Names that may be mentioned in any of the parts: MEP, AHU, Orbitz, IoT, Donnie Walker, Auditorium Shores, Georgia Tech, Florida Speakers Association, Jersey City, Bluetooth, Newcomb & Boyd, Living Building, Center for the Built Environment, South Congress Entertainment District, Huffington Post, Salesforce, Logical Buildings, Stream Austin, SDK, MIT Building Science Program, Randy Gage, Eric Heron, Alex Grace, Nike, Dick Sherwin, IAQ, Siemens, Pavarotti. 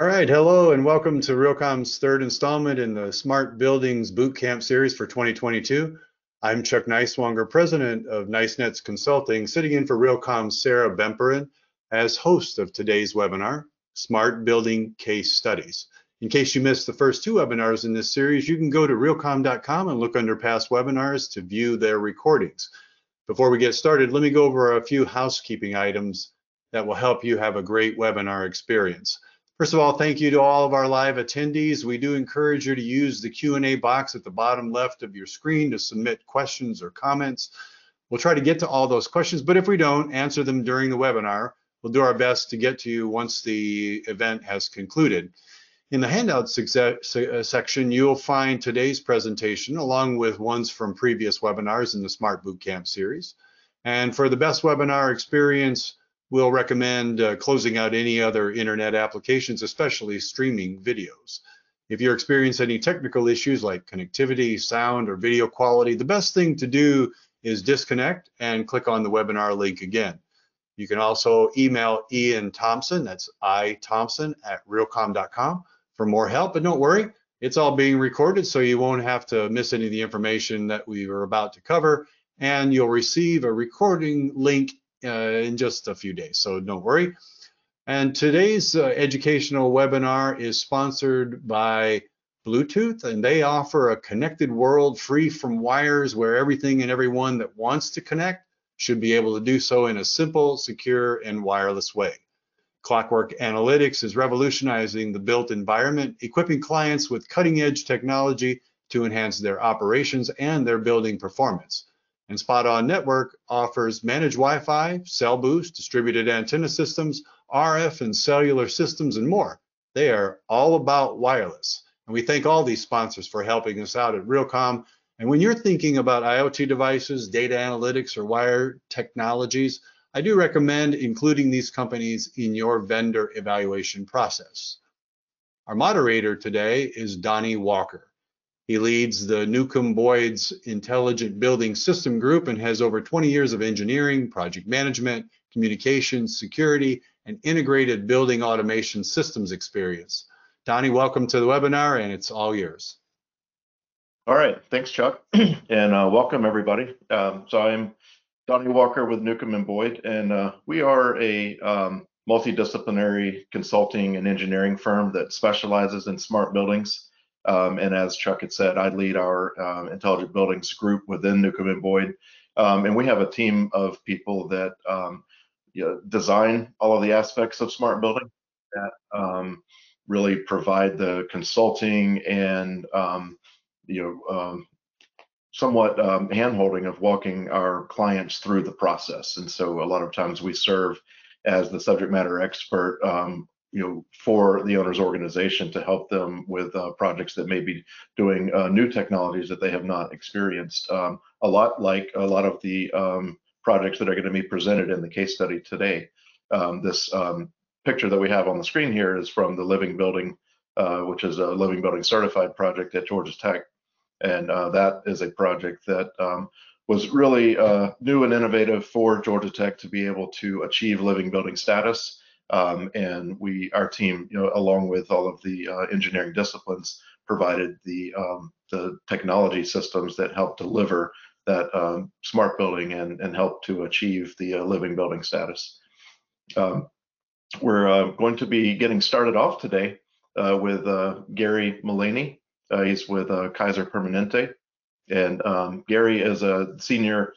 All right, hello and welcome to RealCom's third installment in the Smart Buildings Bootcamp series for 2022. I'm Chuck Neiswanger, president of NiceNets Consulting, sitting in for RealCom's Sarah Bemperin as host of today's webinar, Smart Building Case Studies. In case you missed the first two webinars in this series, you can go to realcom.com and look under past webinars to view their recordings. Before we get started, let me go over a few housekeeping items that will help you have a great webinar experience. First of all, thank you to all of our live attendees. We do encourage you to use the Q&A box at the bottom left of your screen to submit questions or comments. We'll try to get to all those questions, but if we don't, answer them during the webinar. We'll do our best to get to you once the event has concluded. In the handout section, you'll find today's presentation along with ones from previous webinars in the Smart Bootcamp series. And for the best webinar experience, we'll recommend closing out any other internet applications, especially streaming videos. If you're experiencing any technical issues like connectivity, sound, or video quality, the best thing to do is disconnect and click on the webinar link again. You can also email Ian Thompson, that's ithompson@realcom.com for more help, but don't worry, it's all being recorded so you won't have to miss any of the information that we were about to cover, and you'll receive a recording link in just a few days, so don't worry. And today's educational webinar is sponsored by Bluetooth, and they offer a connected world free from wires where everything and everyone that wants to connect should be able to do so in a simple, secure, and wireless way. Clockwork Analytics is revolutionizing the built environment, equipping clients with cutting-edge technology to enhance their operations and their building performance. And Spot On Network offers managed Wi-Fi, cell boost, distributed antenna systems, RF and cellular systems, and more. They are all about wireless. And we thank all these sponsors for helping us out at RealCom. And when you're thinking about IoT devices, data analytics, or wire technologies, I do recommend including these companies in your vendor evaluation process. Our moderator today is Donnie Walker. He leads the Newcomb Boyd's Intelligent Building System Group and has over 20 years of engineering, project management, communications, security, and integrated building automation systems experience. Donnie, welcome to the webinar, and it's all yours. All right, thanks, Chuck, and welcome everybody. So I'm Donnie Walker with Newcomb & Boyd, and we are a multidisciplinary consulting and engineering firm that specializes in smart buildings. And as Chuck had said, I lead our Intelligent Buildings group within Newcomb & Boyd. And we have a team of people that design all of the aspects of smart building that really provide the consulting and somewhat hand-holding of walking our clients through the process. And so a lot of times we serve as the subject matter expert for the owner's organization to help them with projects that may be doing new technologies that they have not experienced. A lot like a lot of the projects that are going to be presented in the case study today. This picture that we have on the screen here is from the Living Building, which is a Living Building certified project at Georgia Tech. And that is a project that was really new and innovative for Georgia Tech to be able to achieve Living Building status. And our team, along with all of the engineering disciplines, provided the technology systems that help deliver that smart building and help to achieve the Living Building status. We're going to be getting started off today with Gary Mullaney. He's with Kaiser Permanente, and Gary is a senior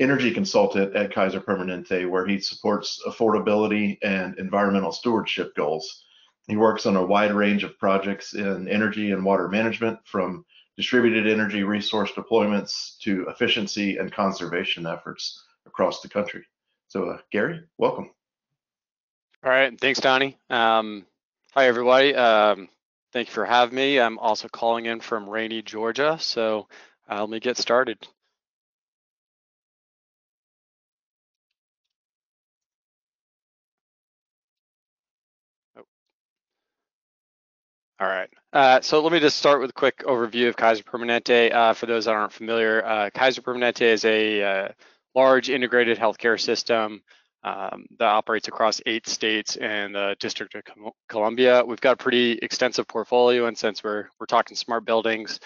energy consultant at Kaiser Permanente, where he supports affordability and environmental stewardship goals. He works on a wide range of projects in energy and water management, from distributed energy resource deployments to efficiency and conservation efforts across the country. So Gary, welcome. All right, thanks, Donnie. Hi, everybody. Thank you for having me. I'm also calling in from rainy Georgia, so let me get started. All right, so let me just start with a quick overview of Kaiser Permanente. For those that aren't familiar, Kaiser Permanente is a large integrated healthcare system that operates across 8 states and the District of Columbia. We've got a pretty extensive portfolio, and since we're talking smart buildings,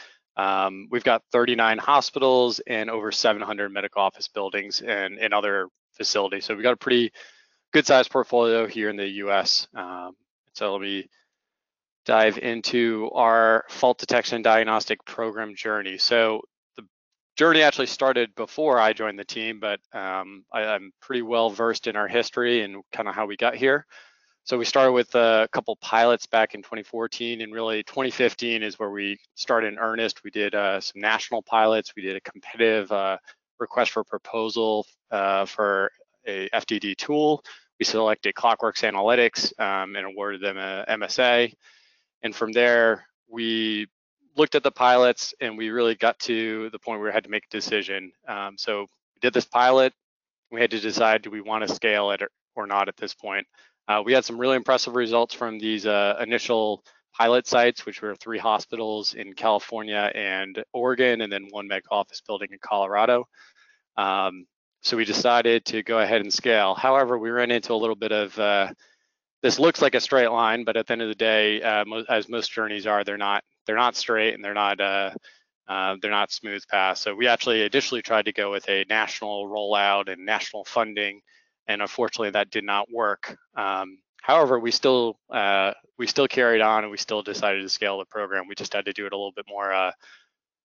we've got 39 hospitals and over 700 medical office buildings and other facilities. So we've got a pretty good sized portfolio here in the US. So let me dive into our fault detection diagnostic program journey. So the journey actually started before I joined the team, but I'm pretty well versed in our history and kind of how we got here. So we started with a couple pilots back in 2014, and really 2015 is where we started in earnest. We did some national pilots. We did a competitive request for proposal for a FDD tool. We selected Clockwork Analytics and awarded them a MSA. And from there, we looked at the pilots and we really got to the point where we had to make a decision. So we did this pilot. We had to decide, do we want to scale it or not at this point? We had some really impressive results from these initial pilot sites, which were 3 hospitals in California and Oregon, and then 1 medical office building in Colorado. So we decided to go ahead and scale. However, we ran into a little bit of, this looks like a straight line, but at the end of the day, as most journeys are, they're not straight, and they're not smooth paths. So we actually initially tried to go with a national rollout and national funding, and unfortunately that did not work. However, we still carried on, and we still decided to scale the program. We just had to do it a little bit more,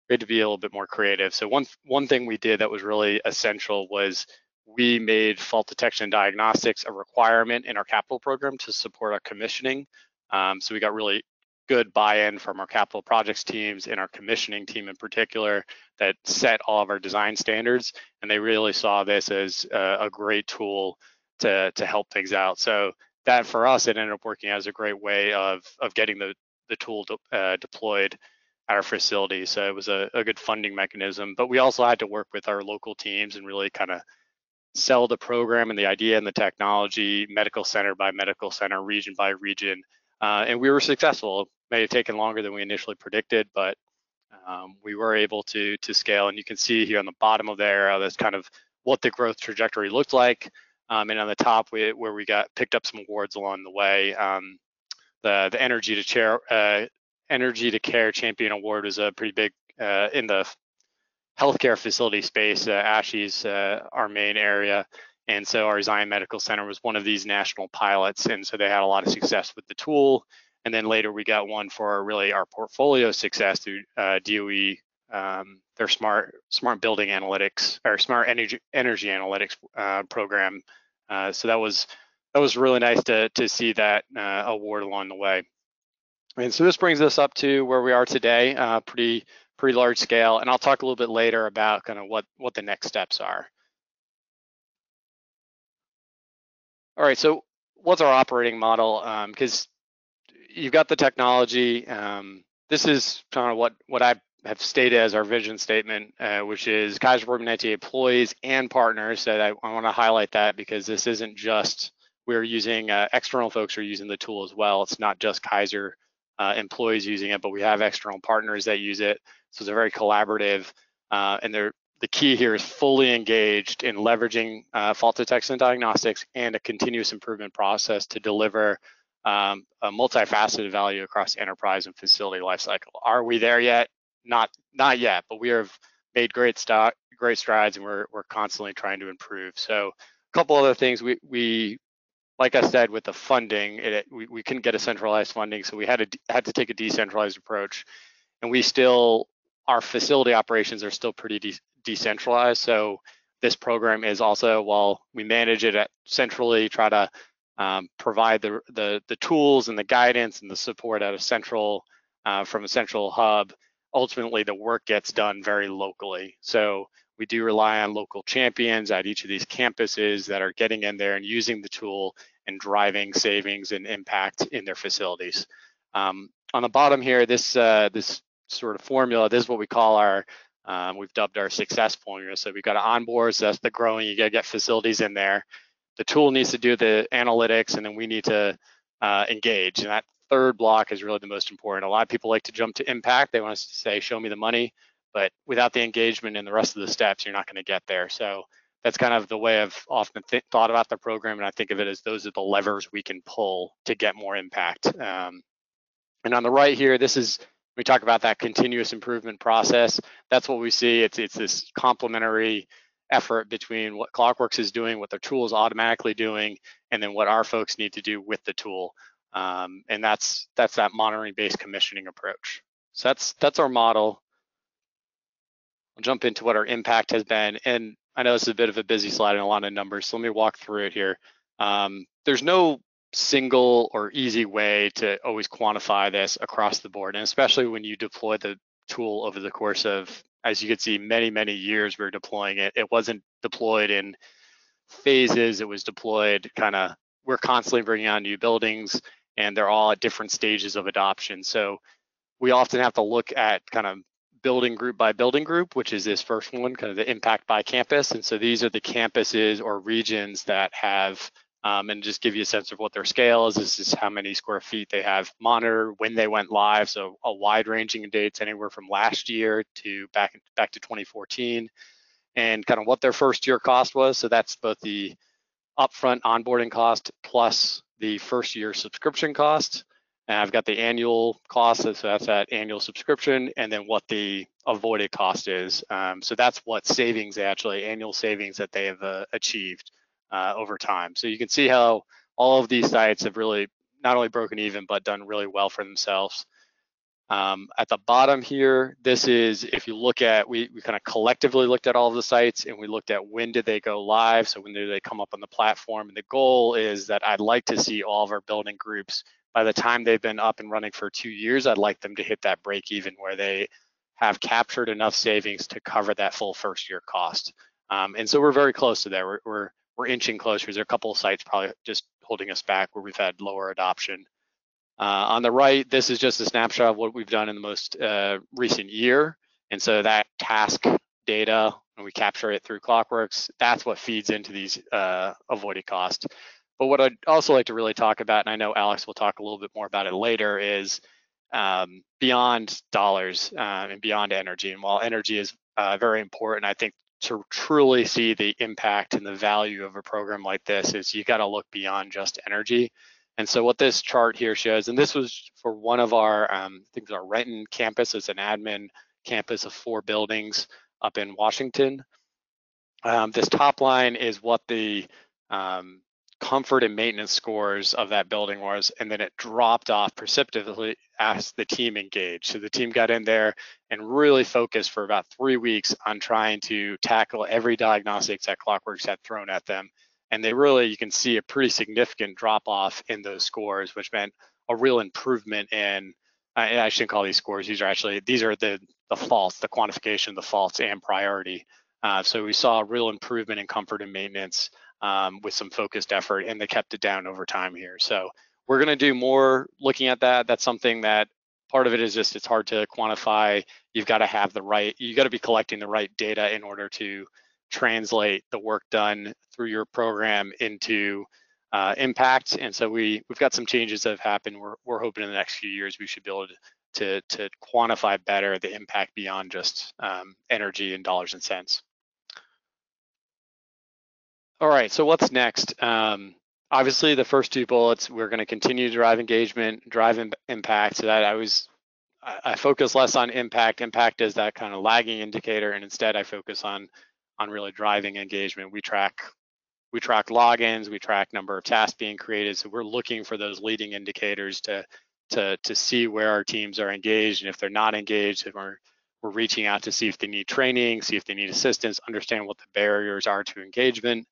we had to be a little bit more creative. So one thing we did that was really essential was we made fault detection and diagnostics a requirement in our capital program to support our commissioning. So we got really good buy-in from our capital projects teams and our commissioning team in particular that set all of our design standards, and they really saw this as a great tool to help things out. So that for us, it ended up working as a great way of getting the tool deployed at our facility. So it was a good funding mechanism, but we also had to work with our local teams and really kind of sell the program and the idea and the technology, medical center by medical center, region by region. And we were successful. It may have taken longer than we initially predicted, but we were able to scale. And you can see here on the bottom of the arrow, that's kind of what the growth trajectory looked like. And on the top, where we picked up some awards along the way. The Energy to Care Champion Award was a pretty big in the healthcare facility space. ASHI's our main area. And so our Zion Medical Center was one of these national pilots. And so they had a lot of success with the tool. And then later we got one for really our portfolio success through DOE, their smart building analytics or smart energy analytics program. So that was really nice to see that award along the way. And so this brings us up to where we are today, pretty large scale. And I'll talk a little bit later about kind of what the next steps are. All right, so what's our operating model? Because you've got the technology. This is kind of what I have stated as our vision statement, which is Kaiser Permanente employees and partners. So I want to highlight that, because this isn't just we're using external folks are using the tool as well. It's not just Kaiser employees using it, but we have external partners that use it. So it's a very collaborative, and they're the key here is fully engaged in leveraging fault detection and diagnostics and a continuous improvement process to deliver a multifaceted value across enterprise and facility lifecycle. Are we there yet? Not yet, but we have made great strides, and we're constantly trying to improve. So a couple other things we like I said, with the funding, we couldn't get a centralized funding, so we had to take a decentralized approach, and our facility operations are still pretty decentralized. So this program is also, while we manage it centrally, try to provide the tools and the guidance and the support out of from a central hub. Ultimately, the work gets done very locally. So we do rely on local champions at each of these campuses that are getting in there and using the tool and driving savings and impact in their facilities. On the bottom here, this sort of formula, this is what we call our we've dubbed our success formula. So we've got to onboard, so that's the growing, you gotta get facilities in there, the tool needs to do the analytics, and then we need to engage. And that third block is really the most important. A lot of people like to jump to impact, they want us to say show me the money, but without the engagement and the rest of the steps, you're not going to get there. So that's kind of the way I've often thought about the program, and I think of it as those are the levers we can pull to get more impact. And on the right here, this is, we talk about that continuous improvement process. That's what we see. It's this complementary effort between what Clockworks is doing, what their tool is automatically doing, and then what our folks need to do with the tool. And that's that monitoring-based commissioning approach. So that's our model. I'll jump into what our impact has been. And I know this is a bit of a busy slide and a lot of numbers, so let me walk through it here. There's no single or easy way to always quantify this across the board, and especially when you deploy the tool over the course of, as you can see, many, many years we were deploying it. It wasn't deployed in phases. It was deployed kind of, we're constantly bringing on new buildings, and they're all at different stages of adoption. So we often have to look at kind of building group by building group, which is this first one, kind of the impact by campus. And so these are the campuses or regions that have, and just give you a sense of what their scale is. This is how many square feet they have monitored, when they went live. So a wide ranging of dates, anywhere from last year to back to 2014, and kind of what their first year cost was. So that's both the upfront onboarding cost plus the first year subscription cost. And I've got the annual cost, so that's that annual subscription, and then what the avoided cost is. So that's what savings, actually, annual savings that they have achieved over time. So you can see how all of these sites have really not only broken even, but done really well for themselves. At the bottom here, this is, if you look at, we kind of collectively looked at all of the sites, and we looked at when did they go live, so when did they come up on the platform. And the goal is that I'd like to see all of our building groups, by the time they've been up and running for 2 years, I'd like them to hit that break even where they have captured enough savings to cover that full first year cost. And so we're very close to that. We're inching closer. There are a couple of sites probably just holding us back where we've had lower adoption. On the right, this is just a snapshot of what we've done in the most recent year. And so that task data, when we capture it through Clockworks, that's what feeds into these avoided costs. But what I'd also like to really talk about, and I know Alex will talk a little bit more about it later, is beyond dollars and beyond energy. And while energy is very important, I think to truly see the impact and the value of a program like this is you got to look beyond just energy. And so what this chart here shows, and this was for one of our, I think it was our Renton campus. It's an admin campus of 4 buildings up in Washington. This top line is what the comfort and maintenance scores of that building was, and then it dropped off precipitously as the team engaged. So the team got in there and really focused for about 3 weeks on trying to tackle every diagnostics that Clockworks had thrown at them. And they really, you can see a pretty significant drop off in those scores, which meant a real improvement in, I shouldn't call these scores, these are actually, these are the faults, the quantification of the faults and priority. So we saw a real improvement in comfort and maintenance with some focused effort, and they kept it down over time here. So we're going to do more looking at that. That's something that part of it is just it's hard to quantify. You've got to have the right, you got to be collecting the right data in order to translate the work done through your program into impact. And so we've got some changes that have happened. We're hoping in the next few years we should be able to quantify better the impact beyond just energy and dollars and cents. All right, so what's next? Obviously, the first 2 bullets, we're going to continue to drive engagement, drive impact. So that I focus less on impact. Impact is that kind of lagging indicator, and instead I focus on really driving engagement. We track logins, we track number of tasks being created. So we're looking for those leading indicators to see where our teams are engaged, and if they're not engaged, if we're reaching out to see if they need training, see if they need assistance, understand what the barriers are to engagement.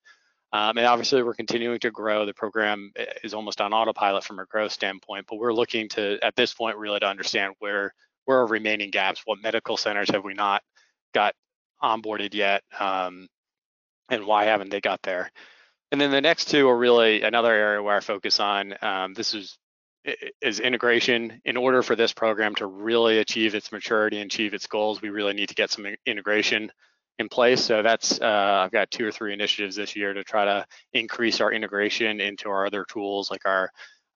And obviously, we're continuing to grow. The program is almost on autopilot from a growth standpoint, but we're looking to, at this point, really to understand where are remaining gaps, what medical centers have we not got onboarded yet, and why haven't they got there? And then the next 2 are really another area where I focus on. This is integration. In order for this program to really achieve its maturity and achieve its goals, we really need to get some integration in place. So that's I've got 2 or 3 initiatives this year to try to increase our integration into our other tools like our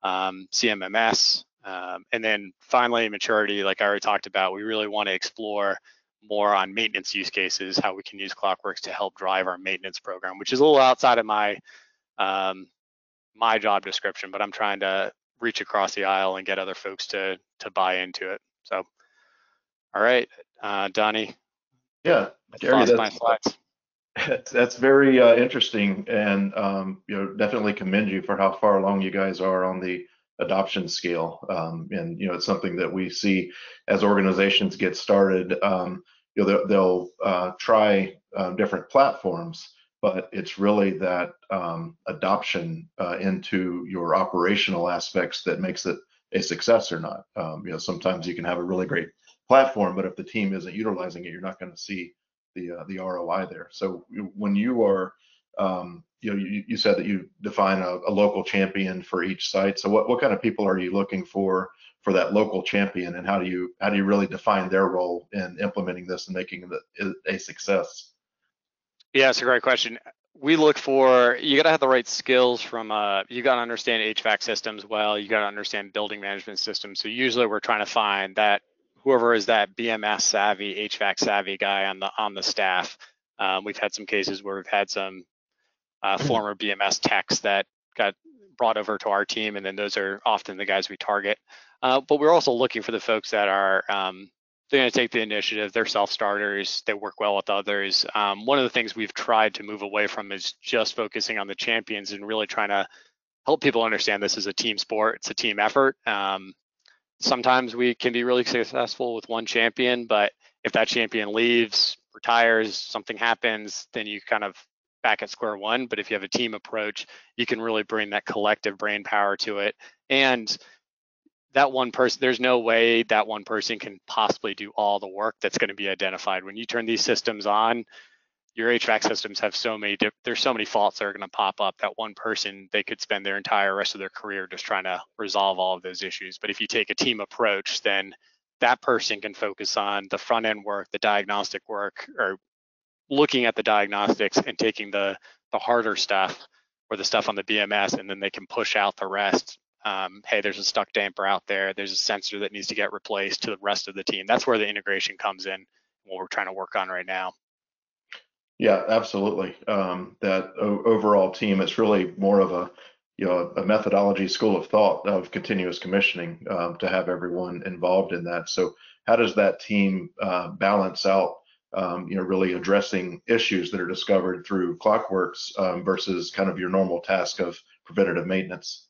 CMMS, and then finally maturity. Like I already talked about, we really want to explore more on maintenance use cases, how we can use Clockworks to help drive our maintenance program, which is a little outside of my my job description, but I'm trying to reach across the aisle and get other folks to buy into it. So, all right, Donnie. Yeah, Gary, that's my slides. That's very interesting, and you know, definitely commend you for how far along you guys are on the adoption scale. And you know, it's something that we see as organizations get started. You know, they'll try different platforms, but it's really that adoption into your operational aspects that makes it a success or not. You know, sometimes you can have a really great platform, but if the team isn't utilizing it, you're not going to see the ROI there. So when you are you know, you said that you define a local champion for each site. So what kind of people are you looking for that local champion, and how do you really define their role in implementing this and making it a success? Yeah, it's a great question. We look for, you got to have the right skills from, you got to understand HVAC systems well, you got to understand building management systems. So usually we're trying to find that whoever is that BMS savvy, HVAC savvy guy on the staff. We've had some cases where we've had some former BMS techs that got brought over to our team, and then those are often the guys we target. But we're also looking for the folks that are they're going to take the initiative, they're self-starters, they work well with others. One of the things we've tried to move away from is just focusing on the champions and really trying to help people understand this is a team sport, it's a team effort. Sometimes we can be really successful with one champion, but if that champion leaves, retires, something happens, then you kind of back at square one. But if you have a team approach, you can really bring that collective brain power to it. And that one person, there's no way that one person can possibly do all the work that's going to be identified. When you turn these systems on, your HVAC systems have there's so many faults that are going to pop up that one person, they could spend their entire rest of their career just trying to resolve all of those issues. But if you take a team approach, then that person can focus on the front end work, the diagnostic work, or looking at the diagnostics and taking the harder stuff or the stuff on the BMS, and then they can push out the rest. Hey, there's a stuck damper out there, there's a sensor that needs to get replaced, to the rest of the team. That's where the integration comes in, what we're trying to work on right now. Yeah, absolutely. That overall team, it's really more of a, you know, a methodology school of thought of continuous commissioning to have everyone involved in that. So how does that team balance out, you know, really addressing issues that are discovered through Clockworks versus kind of your normal task of preventative maintenance?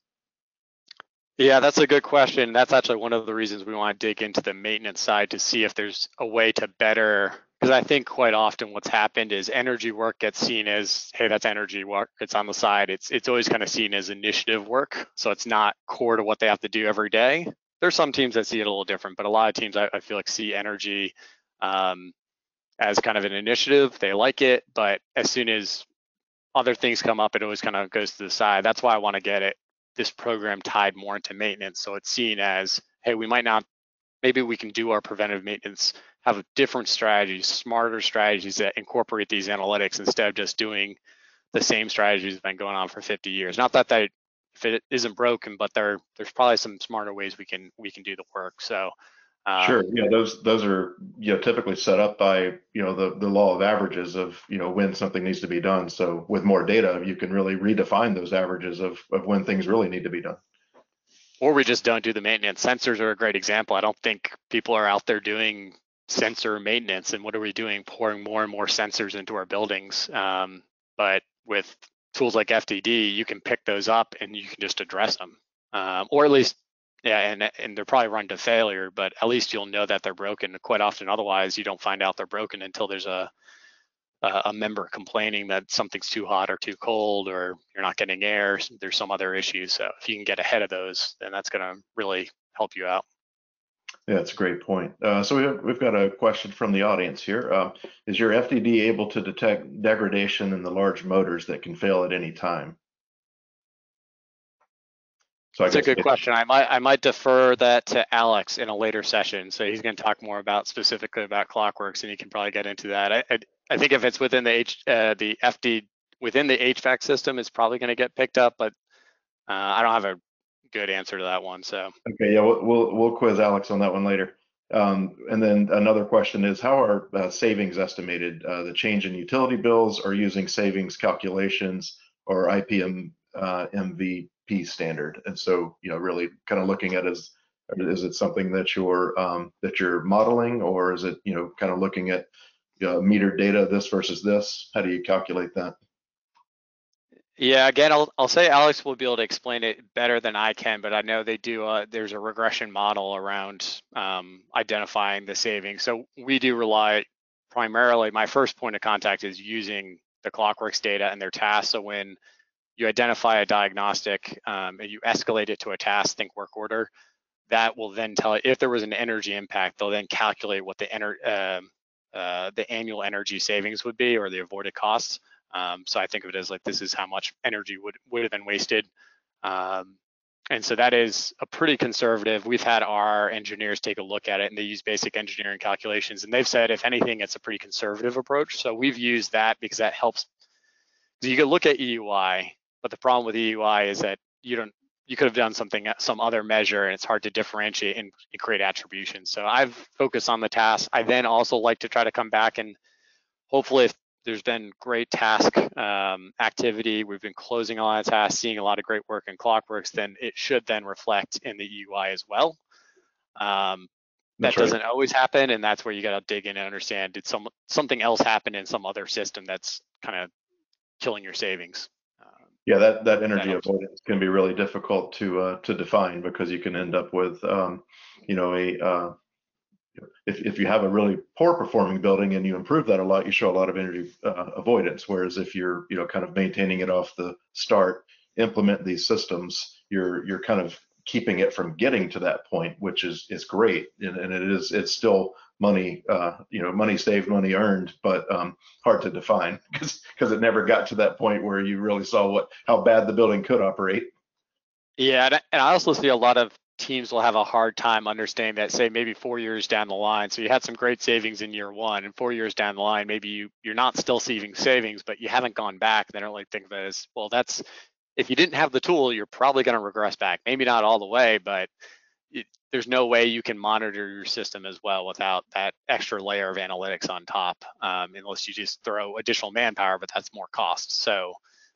Yeah, that's a good question. That's actually one of the reasons we want to dig into the maintenance side to see if there's a way to better, because I think quite often what's happened is energy work gets seen as, hey, that's energy work, it's on the side. It's always kind of seen as initiative work. So it's not core to what they have to do every day. There's some teams that see it a little different, but a lot of teams I feel like see energy as kind of an initiative. They like it, but as soon as other things come up, it always kind of goes to the side. That's why I want to get it, this program tied more into maintenance. So it's seen as, hey, we might not, maybe we can do our preventive maintenance, have a different strategies, smarter strategies that incorporate these analytics instead of just doing the same strategies that have been going on for 50 years. Not that if it isn't broken, but there's probably some smarter ways we can do the work. So sure, yeah, those are, you know, typically set up by, you know, the law of averages of, you know, when something needs to be done. So with more data, you can really redefine those averages of when things really need to be done. Or we just don't do the maintenance. Sensors are a great example. I don't think people are out there doing sensor maintenance. And what are we doing? Pouring more and more sensors into our buildings. But with tools like FDD, you can pick those up and you can just address them, or at least. Yeah, and they're probably run to failure, but at least you'll know that they're broken. Quite often, otherwise, you don't find out they're broken until there's a member complaining that something's too hot or too cold, or you're not getting air, there's some other issue. So if you can get ahead of those, then that's going to really help you out. Yeah, that's a great point. So we've got a question from the audience here. Is your FDD able to detect degradation in the large motors that can fail at any time? So that's a good question. I might defer that to Alex in a later session. So he's going to talk more about specifically about Clockworks, and he can probably get into that. I think if it's within the FD within the HVAC system, it's probably going to get picked up. But I don't have a good answer to that one. So okay, yeah, we'll quiz Alex on that one later. And then another question is, how are savings estimated? The change in utility bills or using savings calculations or IPM MVP standard? And so, you know, really kind of looking at is it something that you're modeling, or is it, you know, kind of looking at metered data, this versus this? How do you calculate that? Yeah, again, I'll say Alex will be able to explain it better than I can, but I know they do. There's a regression model around identifying the savings. So we do rely primarily. My first point of contact is using the Clockworks data and their tasks. So when you identify a diagnostic and you escalate it to a task, think work order, that will then tell it if there was an energy impact. They'll then calculate what the annual energy savings would be, or the avoided costs. So I think of it as like, this is how much energy would have been wasted. And so that is a pretty conservative. We've had our engineers take a look at it, and they use basic engineering calculations. And they've said, if anything, it's a pretty conservative approach. So we've used that because that helps. So you can look at EUI, but the problem with EUI is that you could have done something, some other measure, and it's hard to differentiate and create attribution. So I've focused on the task. I then also like to try to come back and hopefully if there's been great task activity. We've been closing a lot of tasks, seeing a lot of great work in Clockworks, then it should then reflect in the EUI as well. That doesn't always happen, and that's where you got to dig in and understand, did something else happen in some other system that's kind of killing your savings? Yeah, that energy avoidance can be really difficult to define, because you can end up with, if you have a really poor performing building and you improve that a lot, you show a lot of energy avoidance. Whereas if you're, you know, kind of maintaining it off the start, implement these systems, you're kind of keeping it from getting to that point, which is great, and it's still money, money saved, money earned, but hard to define because it never got to that point where you really saw how bad the building could operate. Yeah, and I also see a lot of teams will have a hard time understanding that, say, maybe 4 years down the line. So you had some great savings in year one, and 4 years down the line, maybe you're not still seeing savings, but you haven't gone back. They don't really think of it as, well, that's, if you didn't have the tool, you're probably going to regress back. Maybe not all the way, but there's no way you can monitor your system as well without that extra layer of analytics on top, unless you just throw additional manpower, but that's more cost. So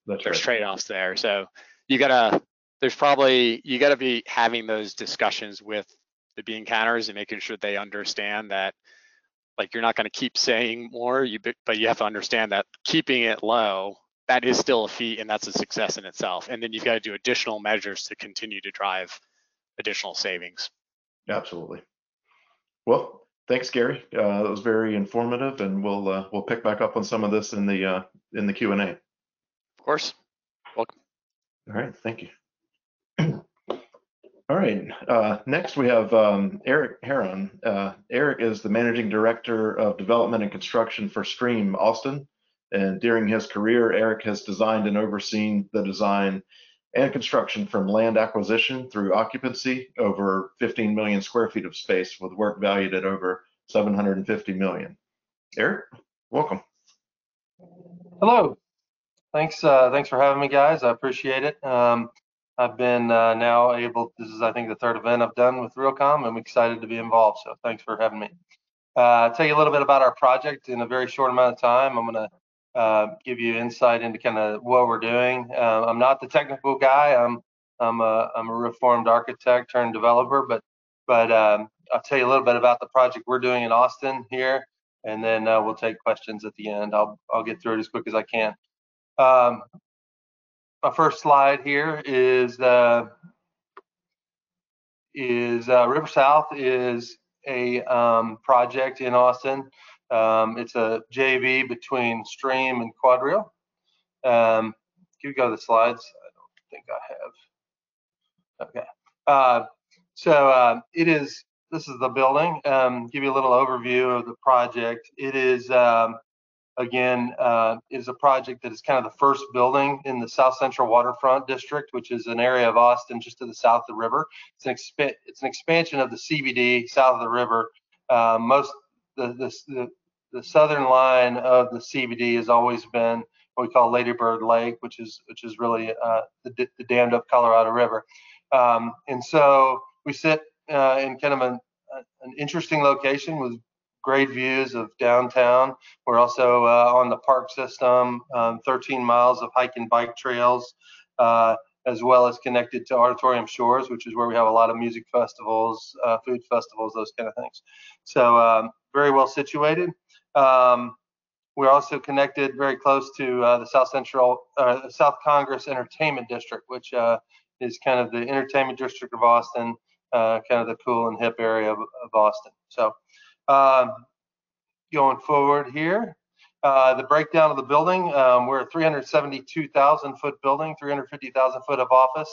that's there's trade-offs there. So you got to be having those discussions with the bean counters and making sure they understand that, like, you're not going to keep saying more, but you have to understand that keeping it low, that is still a feat, and that's a success in itself. And then you've got to do additional measures to continue to drive additional savings. Absolutely. Well, thanks, Gary. That was very informative, and we'll pick back up on some of this in the Q&A. Of course. Welcome. All right. Thank you. All right, next we have Eric Heron. Eric is the Managing Director of Development and Construction for Stream Austin, and during his career, Eric has designed and overseen the design and construction from land acquisition through occupancy, over 15 million square feet of space with work valued at over 750 million. Eric, welcome. Hello, thanks for having me, guys. I appreciate it. I've been now able, this is I think the third event I've done with RealCom. I'm excited to be involved, so thanks for having me. I'll tell you a little bit about our project in a very short amount of time. I'm gonna give you insight into kind of what we're doing. I'm not the technical guy. I'm a reformed architect turned developer, but I'll tell you a little bit about the project we're doing in Austin here, and then we'll take questions at the end. I'll get through it as quick as I can. My first slide here is River South is a project in Austin. It's a JV between Stream and QuadReal. Can we go to the slides? I don't think I have. Okay. This is the building. Give you a little overview of the project. It is. Is a project that is kind of the first building in the South Central Waterfront District, which is an area of Austin just to the south of the river. It's an expansion of the CBD south of the river. The southern line of the CBD has always been what we call Lady Bird Lake, which is really the dammed up Colorado River. And so we sit in kind of an an interesting location with great views of downtown. We're also on the park system, 13 miles of hike and bike trails, as well as connected to Auditorium Shores, which is where we have a lot of music festivals, food festivals, those kind of things. So very well situated. We're also connected very close to the South Congress Entertainment District, which is kind of the entertainment district of Austin, kind of the cool and hip area of Austin. So going forward here, the breakdown of the building, we're a 372,000 foot building, 350,000 foot of office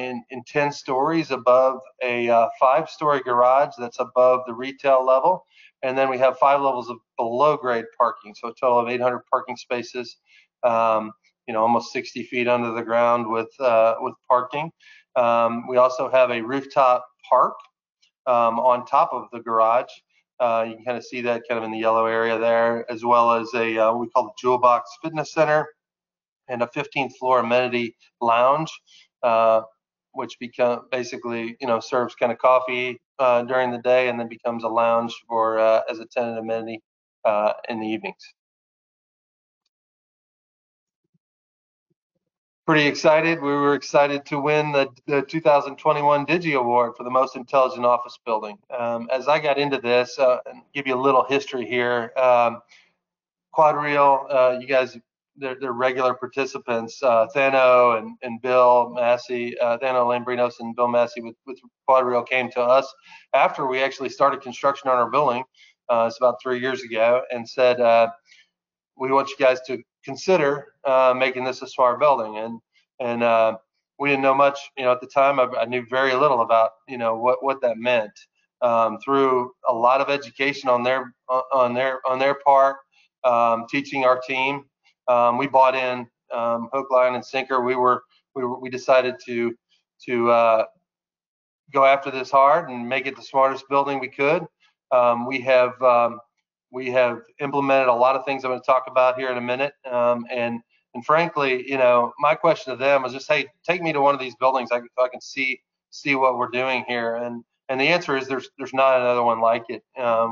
in 10 stories above a 5-story garage that's above the retail level. And then we have 5 levels of below grade parking, so a total of 800 parking spaces, you know, almost 60 feet under the ground with parking. We also have a rooftop park on top of the garage. You can kind of see that kind of in the yellow area there, as well as a what we call the Jewel Box Fitness Center and a 15th floor amenity lounge, which basically, you know, serves kind of coffee during the day and then becomes a lounge for as a tenant amenity in the evenings. Pretty excited. We were excited to win the 2021 Digi Award for the most intelligent office building. As I got into this, and give you a little history here, QuadReal, you guys, they're regular participants, Thano and Bill Massey, Thano Lambrinos and Bill Massey with QuadReal came to us after we actually started construction on our building. It's about 3 years ago, and said, we want you guys to consider making this a smart building, and we didn't know much, you know, at the time. I knew very little about, you know, what that meant. Through a lot of education on their part, teaching our team, we bought in hook, line, and sinker. We decided to go after this hard and make it the smartest building we could. We have implemented a lot of things I'm going to talk about here in a minute. And frankly, you know, my question to them was just, hey, take me to one of these buildings I can see what we're doing here. And the answer is there's not another one like it.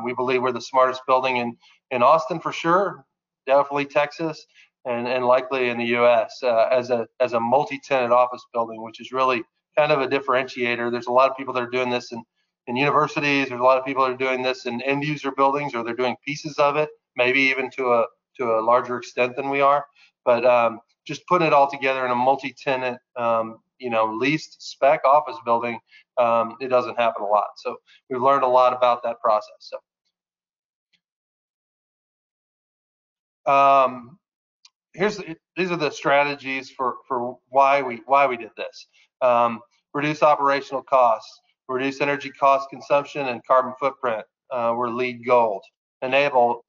We believe we're the smartest building in Austin for sure, definitely Texas, and likely in the U.S. As a multi-tenant office building, which is really kind of a differentiator. There's a lot of people that are doing this in universities. There's a lot of people that are doing this in end user buildings, or they're doing pieces of it, maybe even to a larger extent than we are. But just putting it all together in a multi-tenant, you know, leased spec office building, it doesn't happen a lot. So we've learned a lot about that process. So these are the strategies for why we did this. Reduce operational costs. Reduce energy cost consumption and carbon footprint. We're LEED Gold. Enable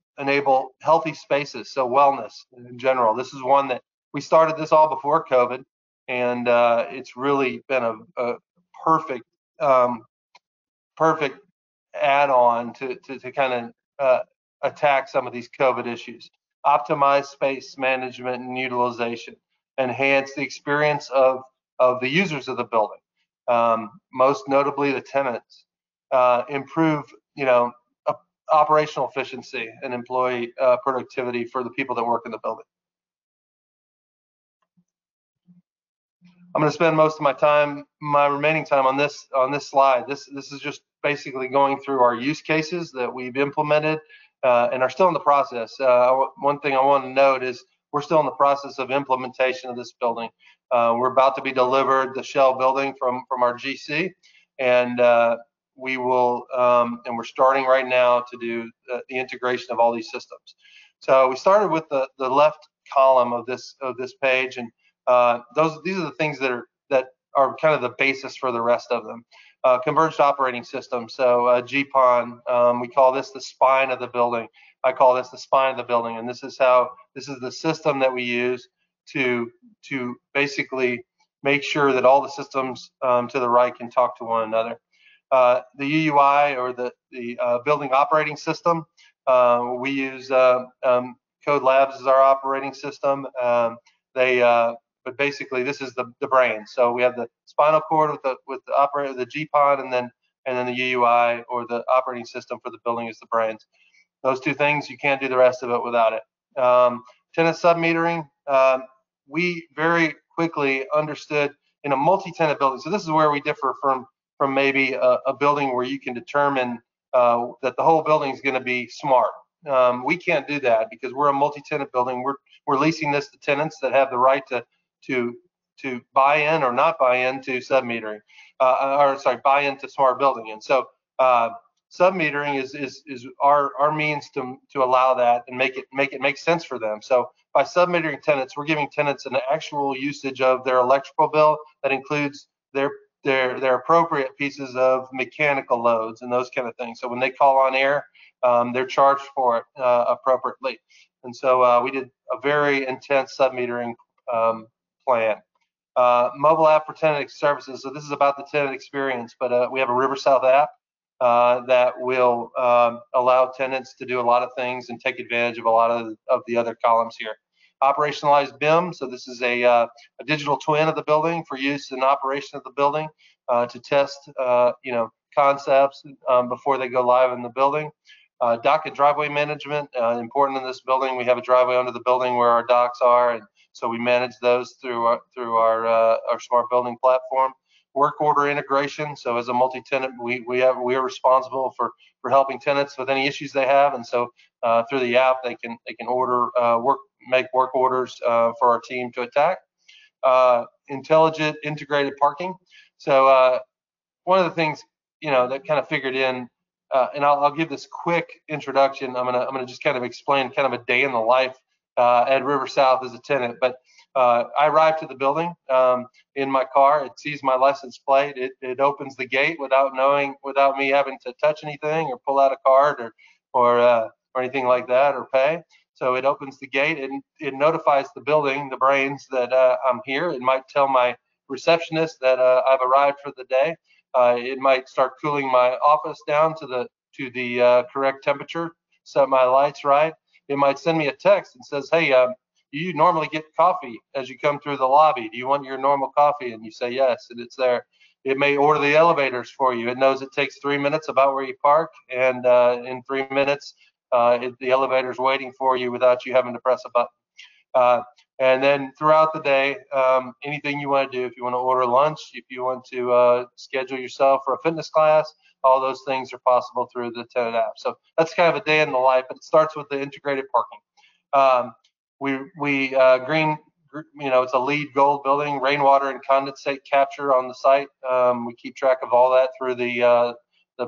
healthy spaces, so wellness in general. This is one that we started this all before COVID, and it's really been a perfect, perfect add-on to kind of attack some of these COVID issues. Optimize space management and utilization. Enhance the experience of the users of the building. Most notably the tenants, improve, you know, operational efficiency and employee productivity for the people that work in the building. I'm going to spend most of my remaining time on this slide. This is just basically going through our use cases that we've implemented and are still in the process. One thing I want to note is we're still in the process of implementation of this building. We're about to be delivered the shell building from our GC, and we will, and we're starting right now to do the integration of all these systems. So we started with the left column of this page, and these are the things that are kind of the basis for the rest of them. Converged operating system, so GPON. We call this the spine of the building. I call this the spine of the building, and this is the system that we use to basically make sure that all the systems to the right can talk to one another. The UUI, or the building operating system, we use Code Labs as our operating system. But basically this is the brain. So we have the spinal cord with the operator, the GPON, and then and then the UUI or the operating system for the building is the brains. Those two things, you can't do the rest of it without it. Tenant submetering, we very quickly understood in a multi-tenant building. So this is where we differ from maybe a building where you can determine that the whole building is going to be smart. We can't do that because we're a multi-tenant building. We're leasing this to tenants that have the right to buy in or not buy in to submetering, buy into smart building. And so submetering is our means to allow that and make it make sense for them. So by submetering tenants, we're giving tenants an actual usage of their electrical bill that includes their appropriate pieces of mechanical loads and those kind of things. So when they call on air, they're charged for it appropriately. And so we did a very intense submetering plan. Mobile app for tenant services. So this is about the tenant experience, but we have a River South app that will allow tenants to do a lot of things and take advantage of a lot of the other columns here. Operationalized BIM. So this is a digital twin of the building for use in operation of the building to test concepts before they go live in the building. Dock and driveway management, important in this building. We have a driveway under the building where our docks are, and so we manage those through our smart building platform. Work order integration. So as a multi-tenant, we are responsible for helping tenants with any issues they have, and so through the app they can order work orders for our team to attack. Intelligent integrated parking. So one of the things that kind of figured in. And I'll give this quick introduction. I'm gonna just kind of explain kind of a day in the life at River South as a tenant. But I arrived to the building in my car. It sees my license plate. It opens the gate without me having to touch anything or pull out a card or anything like that or pay. So it opens the gate and it notifies the building, the brains, that I'm here. It might tell my receptionist that I've arrived for the day. It might start cooling my office down to the correct temperature, set my lights right. It might send me a text and says, hey, you normally get coffee as you come through the lobby. Do you want your normal coffee? And you say yes, and it's there. It may order the elevators for you. It knows it takes 3 minutes about where you park, and in 3 minutes, the elevator's waiting for you without you having to press a button. And then throughout the day, anything you want to do, if you want to order lunch, if you want to schedule yourself for a fitness class, all those things are possible through the tenant app. So that's kind of a day in the life, but it starts with the integrated parking. It's a LEED Gold building, rainwater and condensate capture on the site. We keep track of all that through the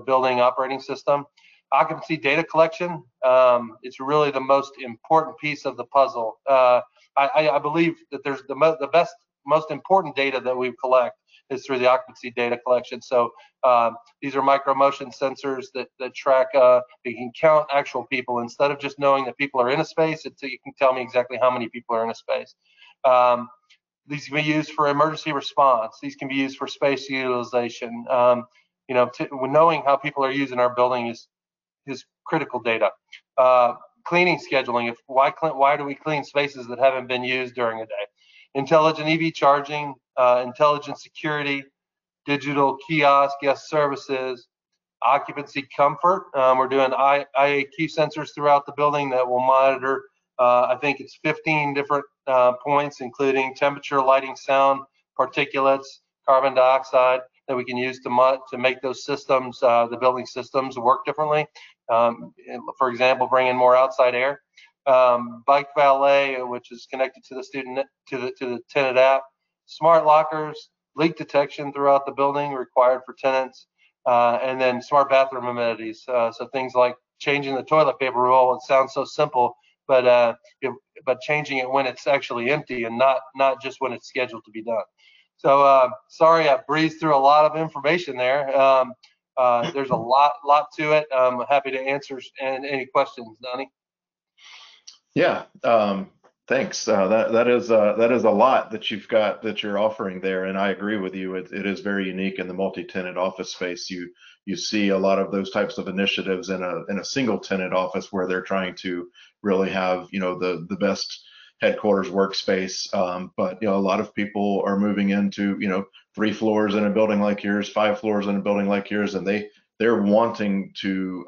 building operating system. Occupancy data collection, it's really the most important piece of the puzzle. I believe that there's the most important data that we collect is through the occupancy data collection. So these are micro motion sensors that track, you can count actual people. Instead of just knowing that people are in a space, you can tell me exactly how many people are in a space. These can be used for emergency response. These can be used for space utilization. Knowing how people are using our building is critical data. Cleaning scheduling. Why do we clean spaces that haven't been used during a day? Intelligent EV charging, intelligent security, digital kiosk, guest services, occupancy comfort. We're doing IAQ sensors throughout the building that will monitor, I think it's 15 different points, including temperature, lighting, sound, particulates, carbon dioxide, that we can use to make those systems, the building systems, work differently. For example, bring in more outside air. Bike valet, which is connected to the student to the tenant app. Smart lockers, leak detection throughout the building required for tenants, and then smart bathroom amenities. So things like changing the toilet paper roll. It sounds so simple, but changing it when it's actually empty and not just when it's scheduled to be done. So sorry, I breezed through a lot of information there. There's a lot to it. I'm happy to answer any questions, Donnie. Yeah, thanks. That is a lot that you've got that you're offering there, and I agree with you. It is very unique in the multi-tenant office space. You see a lot of those types of initiatives in a single tenant office where they're trying to really have the best headquarters workspace. But a lot of people are moving into 3 floors in a building like yours, 5 floors in a building like yours, and they're wanting to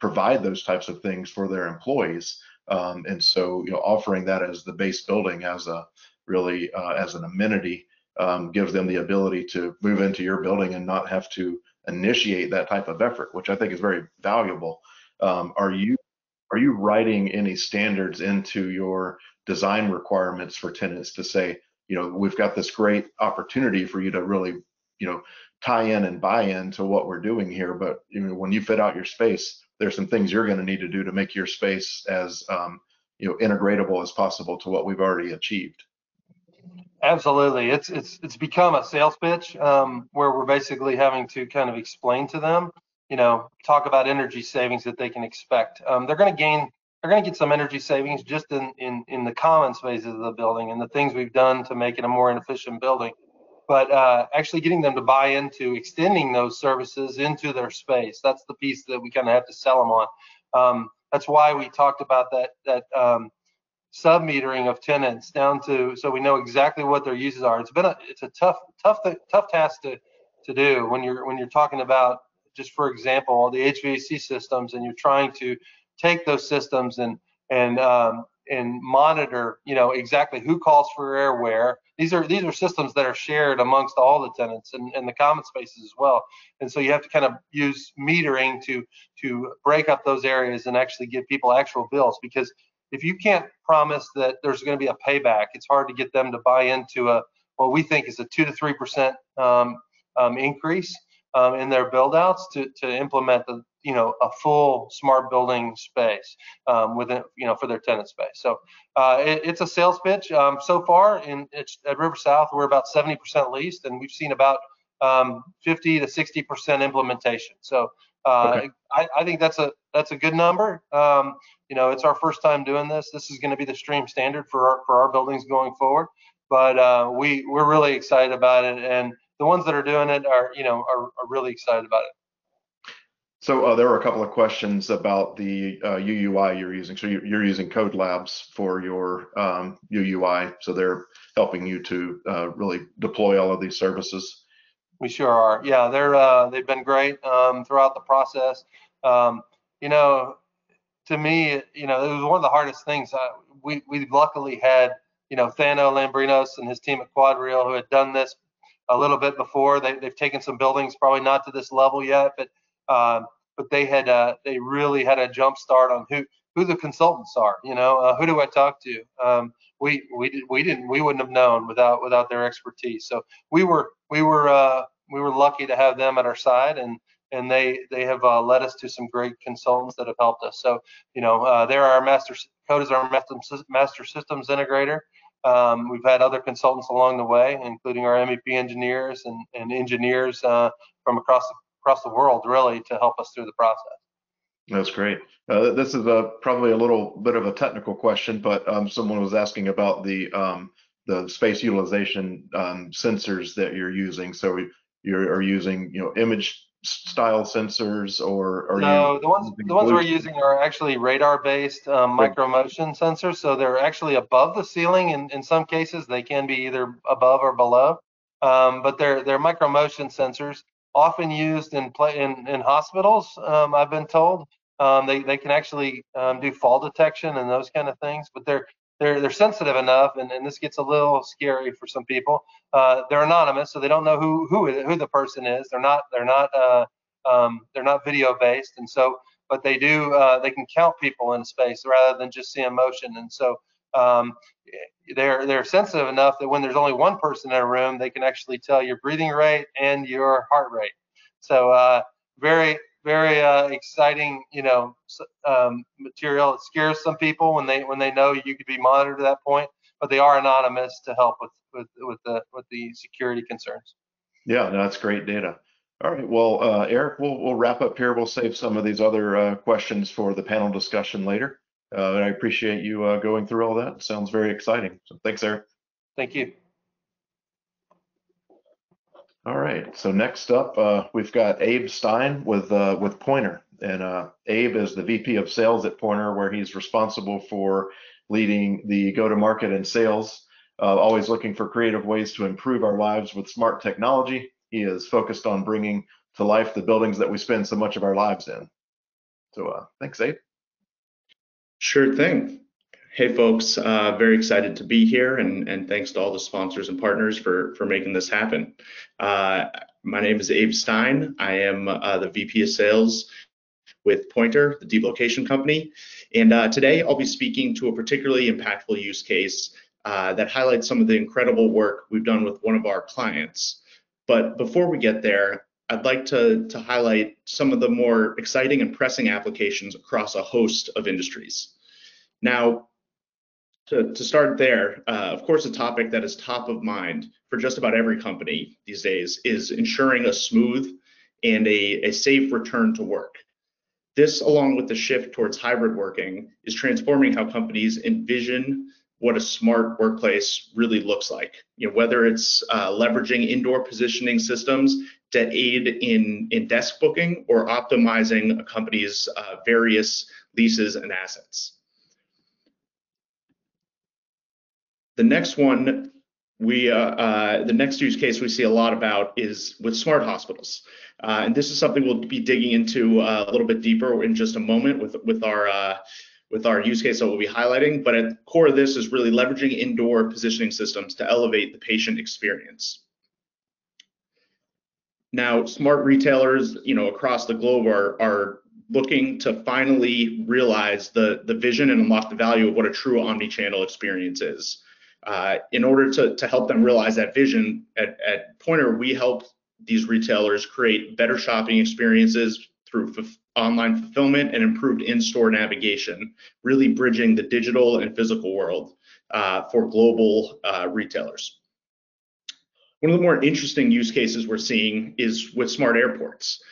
provide those types of things for their employees. And so offering that as the base building as a really as an amenity gives them the ability to move into your building and not have to initiate that type of effort, which I think is very valuable. Are you writing any standards into your design requirements for tenants to say, we've got this great opportunity for you to really, tie in and buy in to what we're doing here, but when you fit out your space, there's some things you're going to need to do to make your space as integratable as possible to what we've already achieved. Absolutely, it's become a sales pitch where we're basically having to kind of explain to them, talk about energy savings that they can expect. They're going to get some energy savings just in the common spaces of the building and the things we've done to make it a more efficient building. But actually getting them to buy into extending those services into their space, that's the piece that we kind of have to sell them on. That's why we talked about that sub-metering of tenants down to, so we know exactly what their uses are. It's a tough task to do when you're talking about, just for example, all the HVAC systems, and you're trying to take those systems and monitor, exactly who calls for air where. These are systems that are shared amongst all the tenants and the common spaces as well. And so you have to kind of use metering to break up those areas and actually give people actual bills, because if you can't promise that there's going to be a payback, it's hard to get them to buy into what we think is a 2 to 3% increase in their build-outs to implement a full smart building space within for their tenant space. So it's a sales pitch. So far, at River South, we're about 70% leased, and we've seen about 50 to 60% implementation. So okay. I think that's a good number. It's our first time doing this. This is going to be the stream standard for our buildings going forward. But we're really excited about it, and the ones that are doing it are really excited about it. So there were a couple of questions about the UUI you're using. So you're using Code Labs for your UUI. So they're helping you to really deploy all of these services. We sure are. Yeah, they've been great throughout the process. To me, it was one of the hardest things. We luckily had Thano Lambrinos and his team at QuadReal who had done this a little bit before. They've taken some buildings, probably not to this level yet, but they really had a jump start on who the consultants are. Who do I talk to? We wouldn't have known without their expertise. So we were lucky to have them at our side, and they have led us to some great consultants that have helped us. So they're our Code is our master systems integrator. We've had other consultants along the way, including our MEP engineers and engineers from across the world, really, to help us through the process. That's great. This is probably a little bit of a technical question, but someone was asking about the space utilization sensors that you're using. So you're using image style sensors, or the ones we're using are actually radar based micro motion sensors. So they're actually above the ceiling. In some cases, they can be either above or below, but they're micro motion sensors, often used in hospitals. I've been told they can actually do fall detection and those kind of things, but they're sensitive enough, and this gets a little scary for some people. They're anonymous, so they don't know who the person is. They're not video based, and so but they do they can count people in space rather than just see motion, and so they're sensitive enough that when there's only one person in a room, they can actually tell your breathing rate and your heart rate. So very, very exciting, material. It scares some people when they know you could be monitored at that point, but they are anonymous to help with the security concerns. Yeah, no, that's great data. All right, well, Eric, we'll wrap up here. We'll save some of these other questions for the panel discussion later. And I appreciate you going through all that. Sounds very exciting. So thanks, Eric. Thank you. All right. So next up, we've got Abe Stein with Poynter, and Abe is the VP of Sales at Poynter, where he's responsible for leading the go-to-market and sales, always looking for creative ways to improve our lives with smart technology. He is focused on bringing to life the buildings that we spend so much of our lives in. So thanks, Abe. Sure thing. Hey, folks, very excited to be here, and thanks to all the sponsors and partners for making this happen. My name is Abe Stein. I am the VP of Sales with Poynter, the delocation company. And today I'll be speaking to a particularly impactful use case that highlights some of the incredible work we've done with one of our clients. But before we get there, I'd like to highlight some of the more exciting and pressing applications across a host of industries. Now, to start there, of course, a topic that is top of mind for just about every company these days is ensuring a smooth and a safe return to work. This, along with the shift towards hybrid working, is transforming how companies envision what a smart workplace really looks like. You know, whether it's leveraging indoor positioning systems to aid in desk booking or optimizing a company's various leases and assets. The next one the next use case we see a lot about is with smart hospitals. And this is something we'll be digging into a little bit deeper in just a moment with our use case that we'll be highlighting, but at the core of this is really leveraging indoor positioning systems to elevate the patient experience. Now, smart retailers, you know, across the globe are looking to finally realize the vision and unlock the value of what a true omni-channel experience is. In order to help them realize that vision, at Poynter, we help these retailers create better shopping experiences through online fulfillment and improved in-store navigation, really bridging the digital and physical world for global retailers. One of the more interesting use cases we're seeing is with smart airports.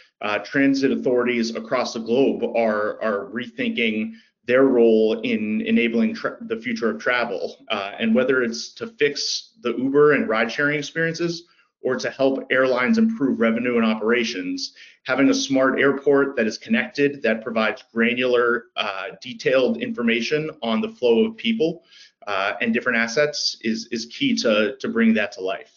Transit authorities across the globe are rethinking their role in enabling the future of travel, and whether it's to fix the Uber and ride-sharing experiences or to help airlines improve revenue and operations, having a smart airport that is connected, that provides granular, detailed information on the flow of people and different assets is key to bring that to life.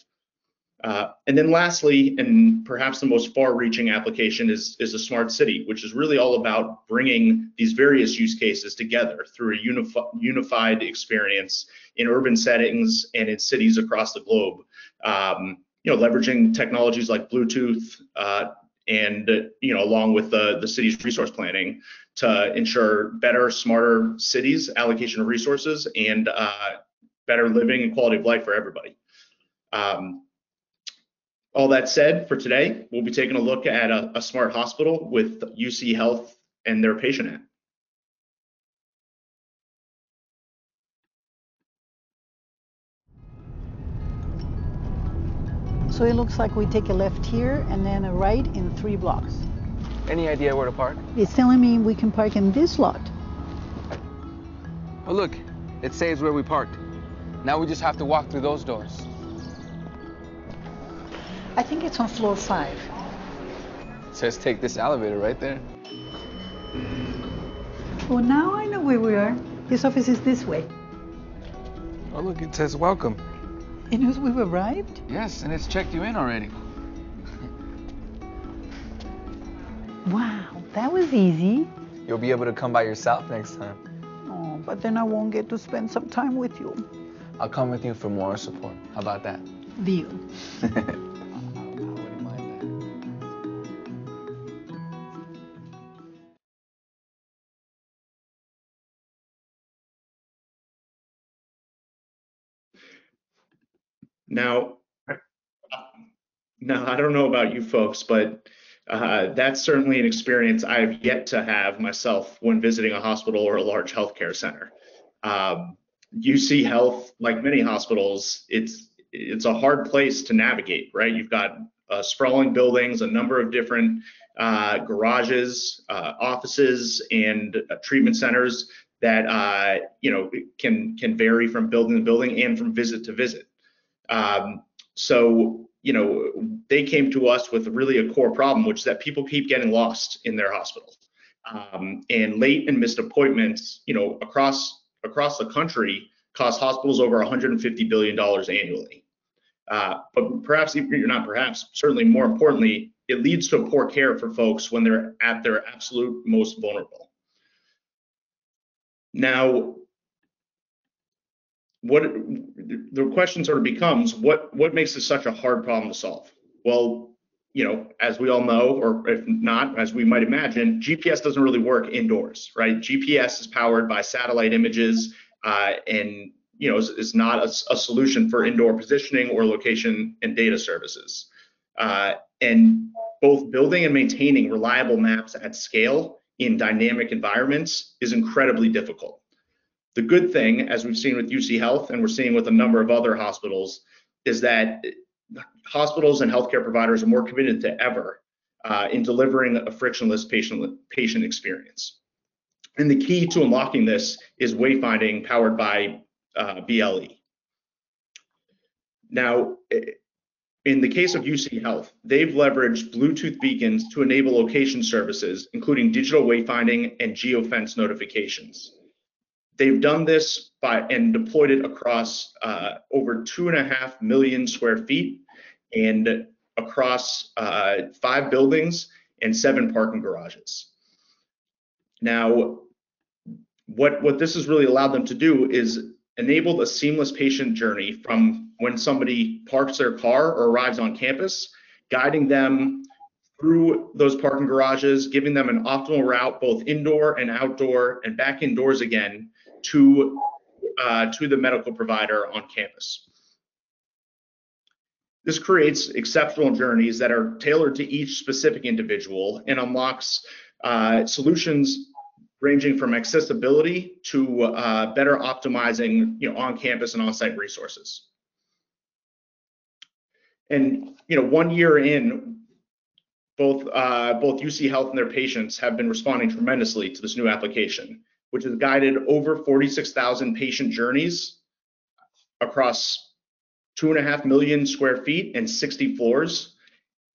And then lastly, and perhaps the most far-reaching application is a smart city, which is really all about bringing these various use cases together through a unified experience in urban settings and in cities across the globe. You know, leveraging technologies like Bluetooth and, you know, along with the city's resource planning to ensure better, smarter cities, allocation of resources, and better living and quality of life for everybody. All that said, for today, we'll be taking a look at a smart hospital with UC Health and their patient app. So it looks like we take a left here and then a right in 3 blocks. Any idea where to park? It's telling me we can park in this lot. Oh look, it saves where we parked. Now we just have to walk through those doors. I think it's on floor 5. It says take this elevator right there. Well, now I know where we are. His office is this way. Oh look, it says welcome. It knows we've arrived? Yes, and it's checked you in already. Wow, that was easy. You'll be able to come by yourself next time. Oh, but then I won't get to spend some time with you. I'll come with you for moral support. How about that? Deal. Now, I don't know about you folks, but that's certainly an experience I've yet to have myself when visiting a hospital or a large healthcare center. UC Health, like many hospitals, it's a hard place to navigate, right? You've got sprawling buildings, a number of different garages, offices, and treatment centers that you know, can vary from building to building and from visit to visit. So, you know, they came to us with really a core problem, which is that people keep getting lost in their hospitals, and late and missed appointments, you know, across across the country costs hospitals over $150 billion annually. But perhaps, even not perhaps, certainly more importantly, it leads to poor care for folks when they're at their absolute most vulnerable. Now, what the question sort of becomes, what makes this such a hard problem to solve? Well, you know, as we all know, or if not, as we might imagine, GPS doesn't really work indoors, right? GPS is powered by satellite images and, you know, is not a solution for indoor positioning or location and data services. And both building and maintaining reliable maps at scale in dynamic environments is incredibly difficult. The good thing, as we've seen with UC Health and we're seeing with a number of other hospitals, is that hospitals and healthcare providers are more committed than ever in delivering a frictionless patient experience. And the key to unlocking this is wayfinding powered by BLE. Now, in the case of UC Health, they've leveraged Bluetooth beacons to enable location services, including digital wayfinding and geofence notifications. They've done this and deployed it across over 2.5 million square feet and across 5 buildings and 7 parking garages. Now, what this has really allowed them to do is enable a seamless patient journey from when somebody parks their car or arrives on campus, guiding them through those parking garages, giving them an optimal route, both indoor and outdoor, and back indoors again to the medical provider on campus. This creates exceptional journeys that are tailored to each specific individual and unlocks solutions ranging from accessibility to better optimizing, you know, on-campus and on-site resources. And, you know, 1 year in, both UC Health and their patients have been responding tremendously to this new application, which has guided over 46,000 patient journeys across 2.5 million square feet and 60 floors.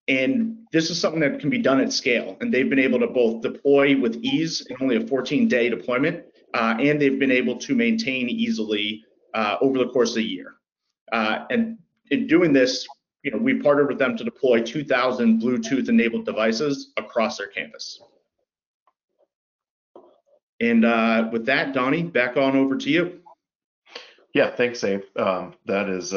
And this is something that can be done at scale. And they've been able to both deploy with ease in only a 14-day deployment, and they've been able to maintain easily over the course of the year. And in doing this, you know, we partnered with them to deploy 2,000 Bluetooth-enabled devices across their campus. And with that, Donnie, back on over to you. Yeah, thanks, Abe. That is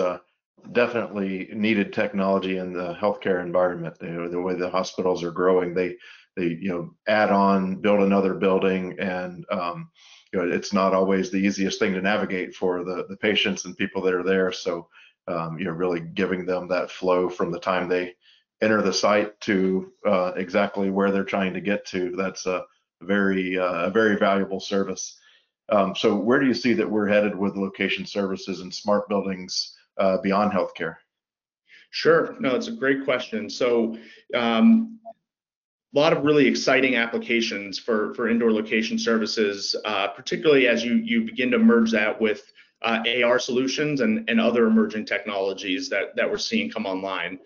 definitely needed technology in the healthcare environment. You know, the way the hospitals are growing, they you know, add on, build another building, and you know, it's not always the easiest thing to navigate for the patients and people that are there. So you know, really giving them that flow from the time they enter the site to exactly where they're trying to get to. That's a very valuable service. So where do you see that we're headed with location services and smart buildings beyond healthcare? Sure, no, it's a great question. So a lot of really exciting applications for indoor location services, particularly as you begin to merge that with AR solutions and other emerging technologies that we're seeing come online.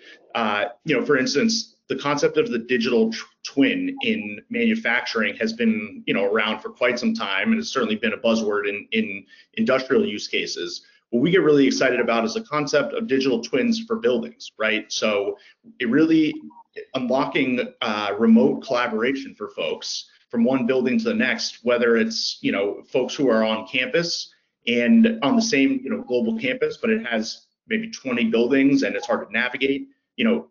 You know, for instance, the concept of the digital twin in manufacturing has been, you know, around for quite some time, and it's certainly been a buzzword in industrial use cases. What we get really excited about is the concept of digital twins for buildings, right? So it really unlocking remote collaboration for folks from one building to the next, whether it's, you know, folks who are on campus and on the same, you know, global campus, but it has maybe 20 buildings and it's hard to navigate, you know,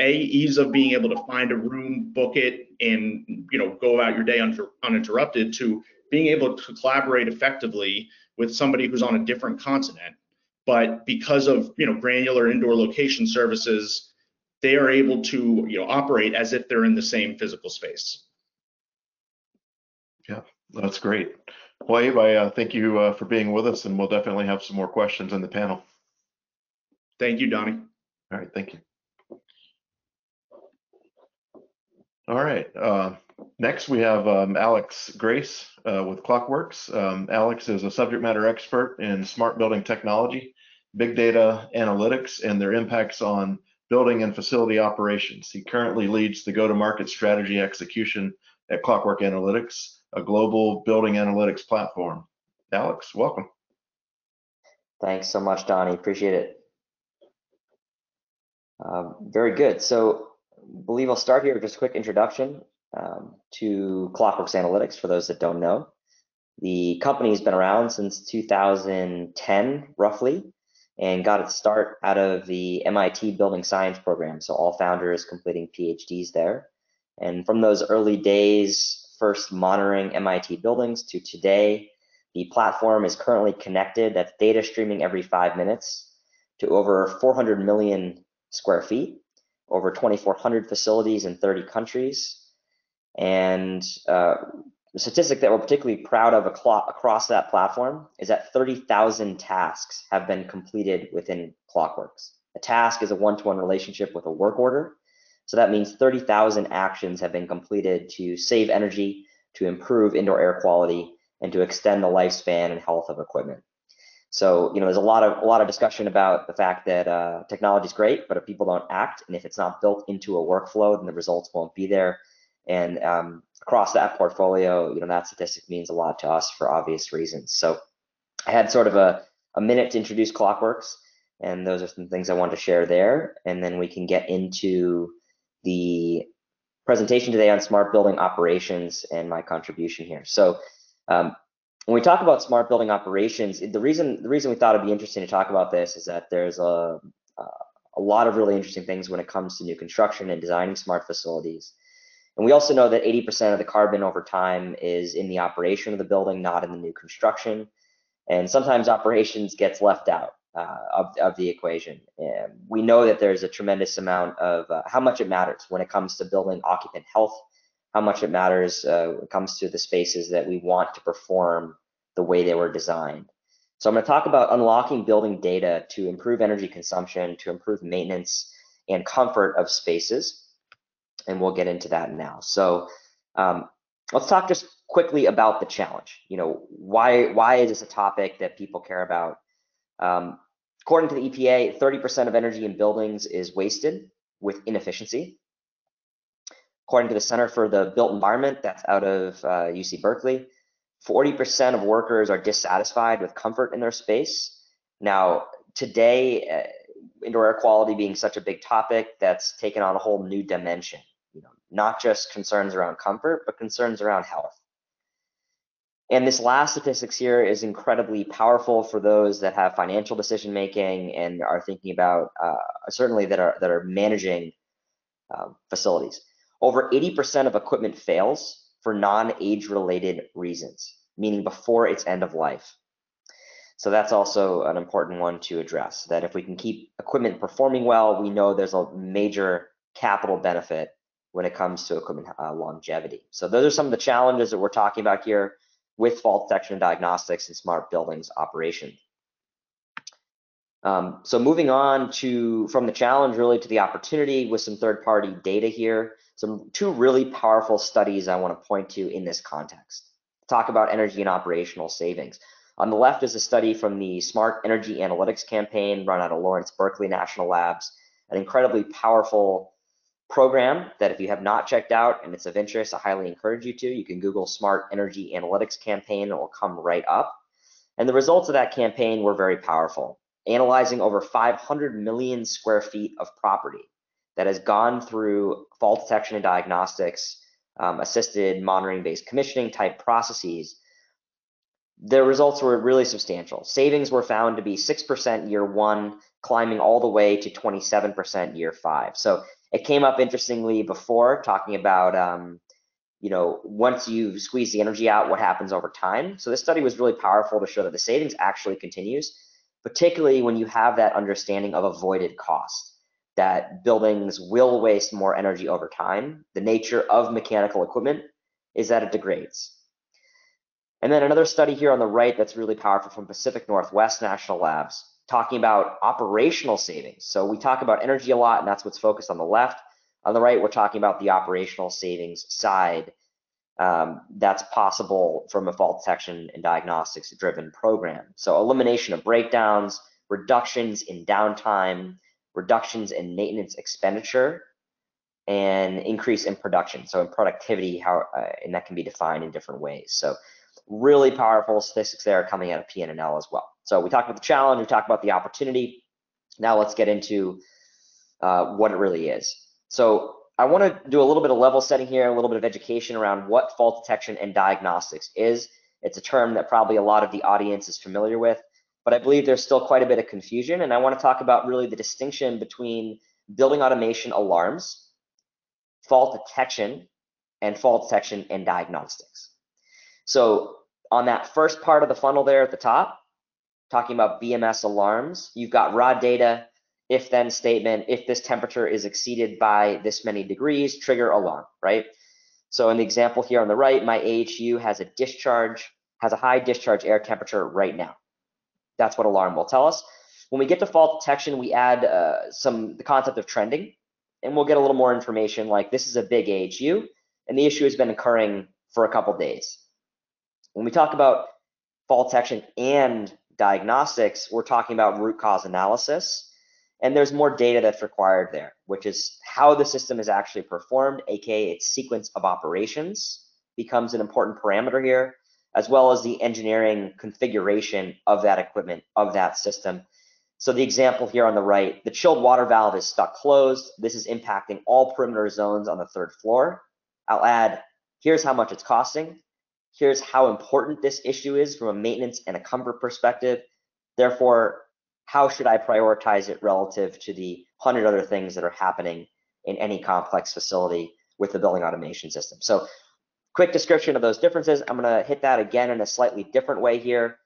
ease of being able to find a room, book it, and, you know, go about your day uninterrupted, to being able to collaborate effectively with somebody who's on a different continent. But because of, you know, granular indoor location services, they are able to, you know, operate as if they're in the same physical space. Yeah, that's great. Well, Abe, I thank you for being with us, and we'll definitely have some more questions in the panel. Thank you, Donnie. All right, thank you. All right, next we have Alex Grace with Clockworks. Alex is a subject matter expert in smart building technology, big data analytics, and their impacts on building and facility operations. He currently leads the go-to-market strategy execution at Clockwork Analytics, a global building analytics platform. Alex, welcome. Thanks so much, Donnie. Appreciate it. Very good. So I believe I'll start here with just a quick introduction to Clockwork Analytics for those that don't know. The company's been around since 2010, roughly, and got its start out of the MIT Building Science program. So all founders completing PhDs there. And from those early days, first monitoring MIT buildings to today, the platform is currently connected, that's data streaming every 5 minutes, to over 400 million square feet, over 2,400 facilities in 30 countries. And the statistic that we're particularly proud of across that platform is that 30,000 tasks have been completed within Clockworks. A task is a one-to-one relationship with a work order. So that means 30,000 actions have been completed to save energy, to improve indoor air quality, and to extend the lifespan and health of equipment. So, you know, there's a lot of discussion about the fact that technology is great, but if people don't act and if it's not built into a workflow, then the results won't be there. And across that portfolio, you know, that statistic means a lot to us for obvious reasons. So I had sort of a minute to introduce Clockworks, and those are some things I wanted to share there. And then we can get into the presentation today on smart building operations and my contribution here. So when we talk about smart building operations, the reason we thought it'd be interesting to talk about this is that there's a lot of really interesting things when it comes to new construction and designing smart facilities. And we also know that 80% of the carbon over time is in the operation of the building, not in the new construction. And sometimes operations gets left out of the equation. And we know that there's a tremendous amount of how much it matters when it comes to building occupant health, how much it matters when it comes to the spaces that we want to perform the way they were designed. So I'm going to talk about unlocking building data to improve energy consumption, to improve maintenance and comfort of spaces. And we'll get into that now. So let's talk just quickly about the challenge. You know, why is this a topic that people care about? According to the EPA, 30% of energy in buildings is wasted with inefficiency. According to the Center for the Built Environment, that's out of UC Berkeley, 40% of workers are dissatisfied with comfort in their space. Now, today, indoor air quality being such a big topic, that's taken on a whole new dimension. You know, not just concerns around comfort, but concerns around health. And this last statistics here is incredibly powerful for those that have financial decision making and are thinking about certainly that are managing facilities. Over 80% of equipment fails for non-age related reasons, meaning before its end of life. So that's also an important one to address, that if we can keep equipment performing well, we know there's a major capital benefit when it comes to equipment longevity. So those are some of the challenges that we're talking about here with fault detection and diagnostics and smart buildings operation. So moving on from the challenge really to the opportunity with some third-party data here, two really powerful studies I want to point to in this context. Talk about energy and operational savings. On the left is a study from the Smart Energy Analytics campaign run out of Lawrence Berkeley National Labs, an incredibly powerful program that if you have not checked out and it's of interest, I highly encourage you to. You can Google Smart Energy Analytics campaign, it will come right up. And the results of that campaign were very powerful, analyzing over 500 million square feet of property that has gone through fault detection and diagnostics, assisted monitoring-based commissioning type processes. Their results were really substantial. Savings were found to be 6% year one, climbing all the way to 27% year five. So it came up interestingly before talking about, you know, once you squeeze the energy out, what happens over time. So this study was really powerful to show that the savings actually continues, particularly when you have that understanding of avoided cost, that buildings will waste more energy over time. The nature of mechanical equipment is that it degrades. And then another study here on the right that's really powerful from Pacific Northwest National Labs, talking about operational savings. So we talk about energy a lot, and that's what's focused on the left. On the right, we're talking about the operational savings side that's possible from a fault detection and diagnostics driven program. So elimination of breakdowns, reductions in downtime, reductions in maintenance expenditure, and increase in production. So in productivity, and that can be defined in different ways. So really powerful statistics there coming out of PNNL as well. So we talked about the challenge, we talked about the opportunity. Now let's get into what it really is. So I want to do a little bit of level setting here, a little bit of education around what fault detection and diagnostics is. It's a term that probably a lot of the audience is familiar with, but I believe there's still quite a bit of confusion. And I want to talk about really the distinction between building automation alarms, fault detection and diagnostics. So on that first part of the funnel there at the top, talking about BMS alarms, you've got raw data, if then statement, if this temperature is exceeded by this many degrees, trigger alarm, right? So in the example here on the right, my AHU has a discharge, has a high discharge air temperature right now. That's what alarm will tell us. When we get to fault detection, we add the concept of trending, and we'll get a little more information like this is a big AHU, and the issue has been occurring for a couple days. When we talk about fault detection and diagnostics, we're talking about root cause analysis, and there's more data that's required there, which is how the system is actually performed, aka its sequence of operations becomes an important parameter here, as well as the engineering configuration of that equipment, of that system. So the example here on the right, the chilled water valve is stuck closed. This is impacting all perimeter zones on the third floor. I'll add, here's how much it's costing. Here's how important this issue is from a maintenance and a comfort perspective. Therefore, how should I prioritize it relative to the 100 other things that are happening in any complex facility with the building automation system? So quick description of those differences. I'm gonna hit that again in a slightly different way here.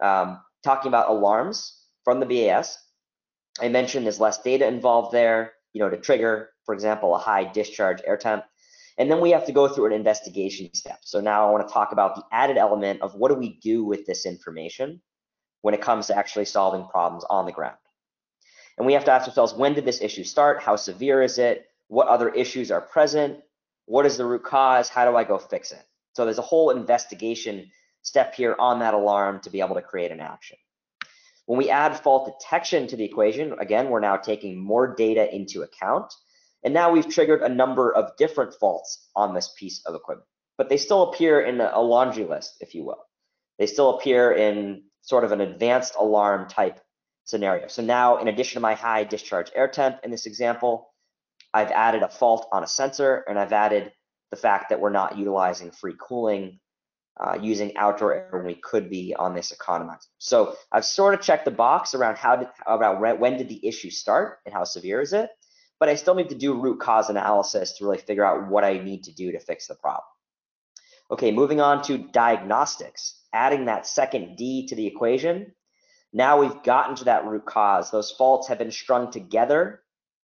Talking about alarms from the BAS. I mentioned there's less data involved there, you know, to trigger, for example, a high discharge air temp. And then we have to go through an investigation step. So now I want to talk about the added element of what do we do with this information when it comes to actually solving problems on the ground. And we have to ask ourselves, when did this issue start? How severe is it? What other issues are present? What is the root cause? How do I go fix it? So there's a whole investigation step here on that alarm to be able to create an action. When we add fault detection to the equation, again, we're now taking more data into account. And now we've triggered a number of different faults on this piece of equipment, but they still appear in a laundry list, if you will. They still appear in sort of an advanced alarm type scenario. So now, in addition to my high discharge air temp in this example, I've added a fault on a sensor, and I've added the fact that we're not utilizing free cooling, using outdoor air when we could be on this economizer. So I've sort of checked the box around when did the issue start and how severe is it? But I still need to do root cause analysis to really figure out what I need to do to fix the problem. Okay, moving on to diagnostics, adding that second D to the equation. Now we've gotten to that root cause. Those faults have been strung together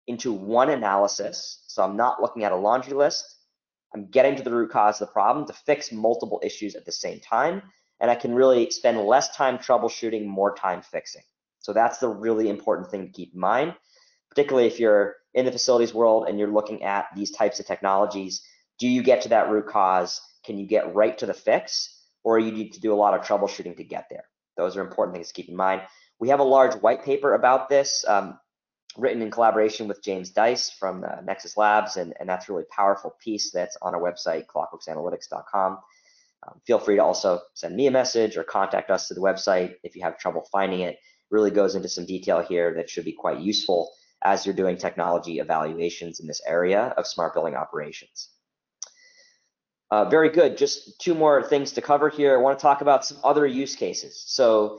into one analysis. So I'm not looking at a laundry list. I'm getting to the root cause of the problem to fix multiple issues at the same time. And I can really spend less time troubleshooting, more time fixing. So that's the really important thing to keep in mind, particularly if you're in the facilities world and you're looking at these types of technologies. Do you get to that root cause? Can you get right to the fix? Or you need to do a lot of troubleshooting to get there? Those are important things to keep in mind. We have a large white paper about this, written in collaboration with James Dice from Nexus Labs, and that's a really powerful piece that's on our website, clockworksanalytics.com. Feel free to also send me a message or contact us through the website if you have trouble finding it. Really goes into some detail here that should be quite useful as you're doing technology evaluations in this area of smart building operations. Very good, just two more things to cover here. I wanna talk about some other use cases. So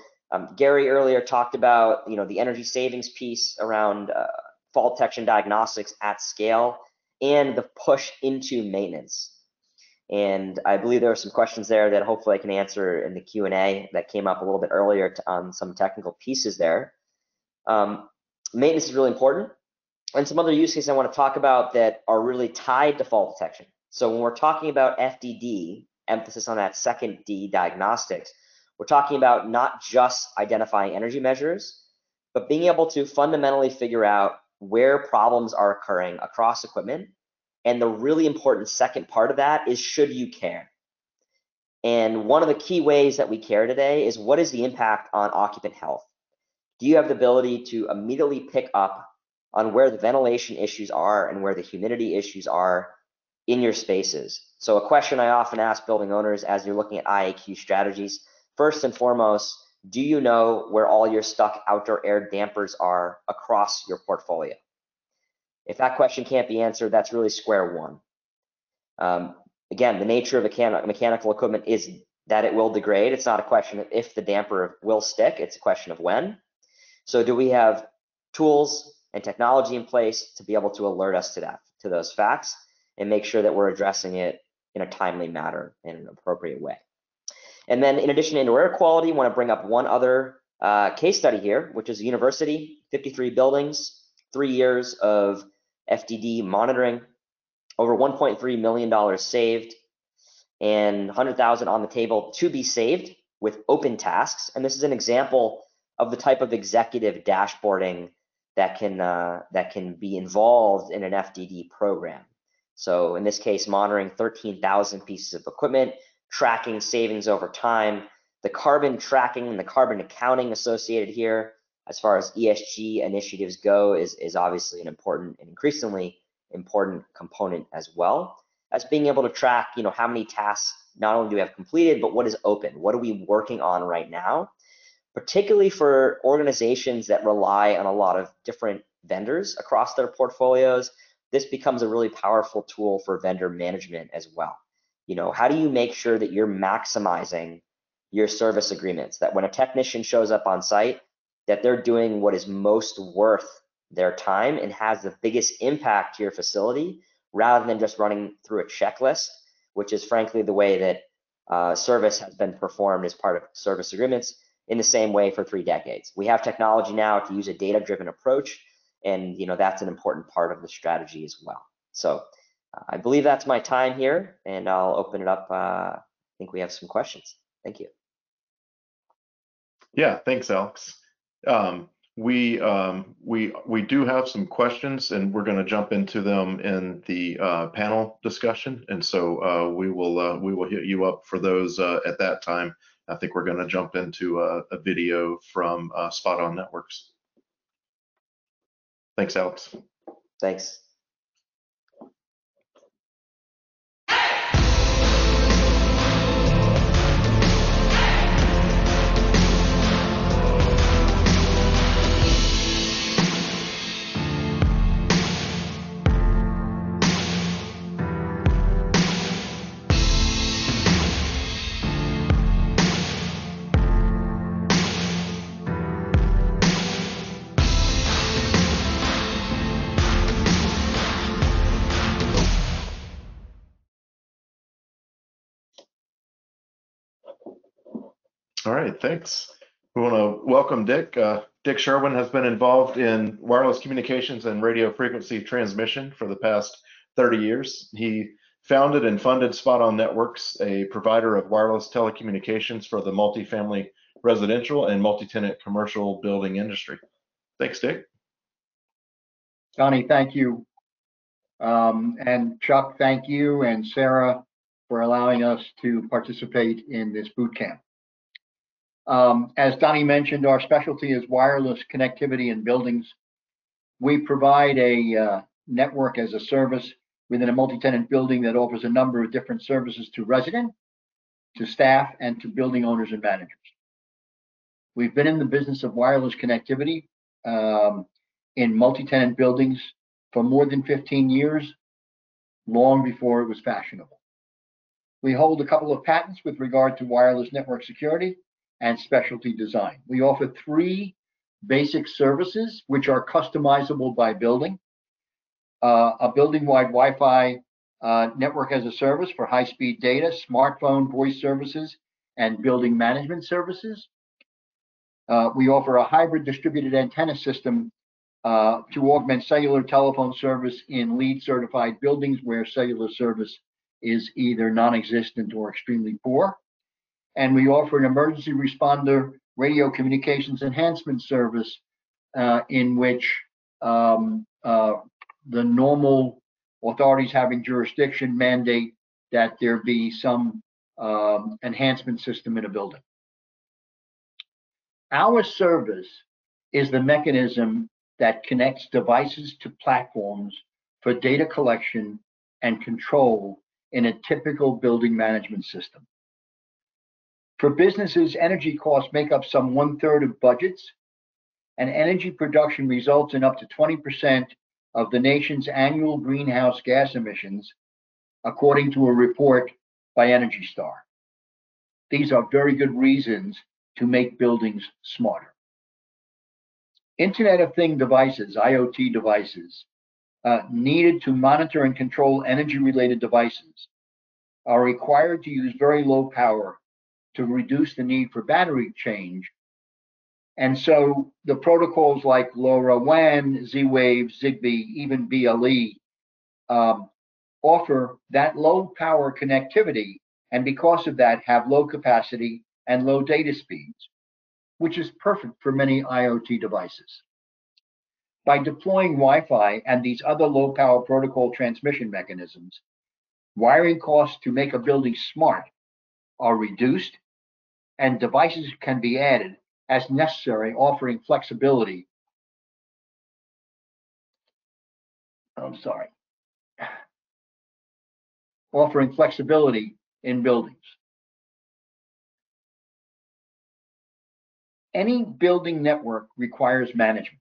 Gary earlier talked about, you know, the energy savings piece around fault detection diagnostics at scale and the push into maintenance. And I believe there are some questions there that hopefully I can answer in the Q&A that came up a little bit earlier on some technical pieces there. Maintenance is really important. And some other use cases I want to talk about that are really tied to fault detection. So when we're talking about FDD, emphasis on that second D, diagnostics, we're talking about not just identifying energy measures, but being able to fundamentally figure out where problems are occurring across equipment. And the really important second part of that is, should you care? And one of the key ways that we care today is, what is the impact on occupant health? Do you have the ability to immediately pick up on where the ventilation issues are and where the humidity issues are? in your spaces. So a question I often ask building owners as you're looking at IAQ strategies, first and foremost, do you know where all your stuck outdoor air dampers are across your portfolio? If that question can't be answered, that's really square one. Again, the nature of mechanical equipment is that it will degrade. It's not a question of if the damper will stick, it's a question of when. So do we have tools and technology in place to be able to alert us to that, to those facts, and make sure that we're addressing it in a timely manner in an appropriate way. And then in addition to indoor air quality, I want to bring up one other case study here, which is a university, 53 buildings, 3 years of FDD monitoring, over $1.3 million saved, and 100,000 on the table to be saved with open tasks. And this is an example of the type of executive dashboarding that can be involved in an FDD program. So in this case, monitoring 13,000 pieces of equipment, tracking savings over time, the carbon tracking and the carbon accounting associated here, as far as ESG initiatives go, is obviously an important and increasingly important component as well. As being able to track, you know, how many tasks not only do we have completed, but what is open, what are we working on right now, particularly for organizations that rely on a lot of different vendors across their portfolios. This becomes a really powerful tool for vendor management as well. You know, how do you make sure that you're maximizing your service agreements, that when a technician shows up on site, that they're doing what is most worth their time and has the biggest impact to your facility, rather than just running through a checklist, which is frankly the way that service has been performed as part of service agreements in the same way for 3 decades. We have technology now to use a data-driven approach, and you know, that's an important part of the strategy as well. So I believe that's my time here, and I'll open it up. I think we have some questions. Thank you. Yeah, thanks, Alex. We do have some questions, and we're going to jump into them in the panel discussion. And so we will hit you up for those at that time. I think we're going to jump into a video from Spot On Networks. Thanks, Alex. Thanks. All right, thanks. We want to welcome Dick. Dick Sherwin has been involved in wireless communications and radio frequency transmission for the past 30 years. He founded and funded Spot On Networks, a provider of wireless telecommunications for the multifamily residential and multi-tenant commercial building industry. Thanks, Dick. Donnie, thank you. And Chuck, thank you, and Sarah for allowing us to participate in this boot camp. As Donnie mentioned, our specialty is wireless connectivity in buildings. We provide a network as a service within a multi-tenant building that offers a number of different services to residents, to staff, and to building owners and managers. We've been in the business of wireless connectivity in multi-tenant buildings for more than 15 years, long before it was fashionable. We hold a couple of patents with regard to wireless network security and specialty design. We offer 3 basic services which are customizable by building. A building-wide Wi-Fi network as a service for high-speed data, smartphone voice services, and building management services. We offer a hybrid distributed antenna system to augment cellular telephone service in LEED-certified buildings where cellular service is either non-existent or extremely poor. And we offer an emergency responder radio communications enhancement service in which the normal authorities having jurisdiction mandate that there be some enhancement system in a building. Our service is the mechanism that connects devices to platforms for data collection and control in a typical building management system. For businesses, energy costs make up some 1/3 of budgets, and energy production results in up to 20% of the nation's annual greenhouse gas emissions, according to a report by Energy Star. These are very good reasons to make buildings smarter. Internet of Thing devices, IoT devices, needed to monitor and control energy-related devices are required to use very low power to reduce the need for battery change. And so the protocols like LoRaWAN, Z-Wave, Zigbee, even BLE offer that low power connectivity, and because of that have low capacity and low data speeds, which is perfect for many IoT devices. By deploying Wi-Fi and these other low power protocol transmission mechanisms, wiring costs to make a building smart are reduced, and devices can be added as necessary, offering flexibility. Offering flexibility in buildings. Any building network requires management.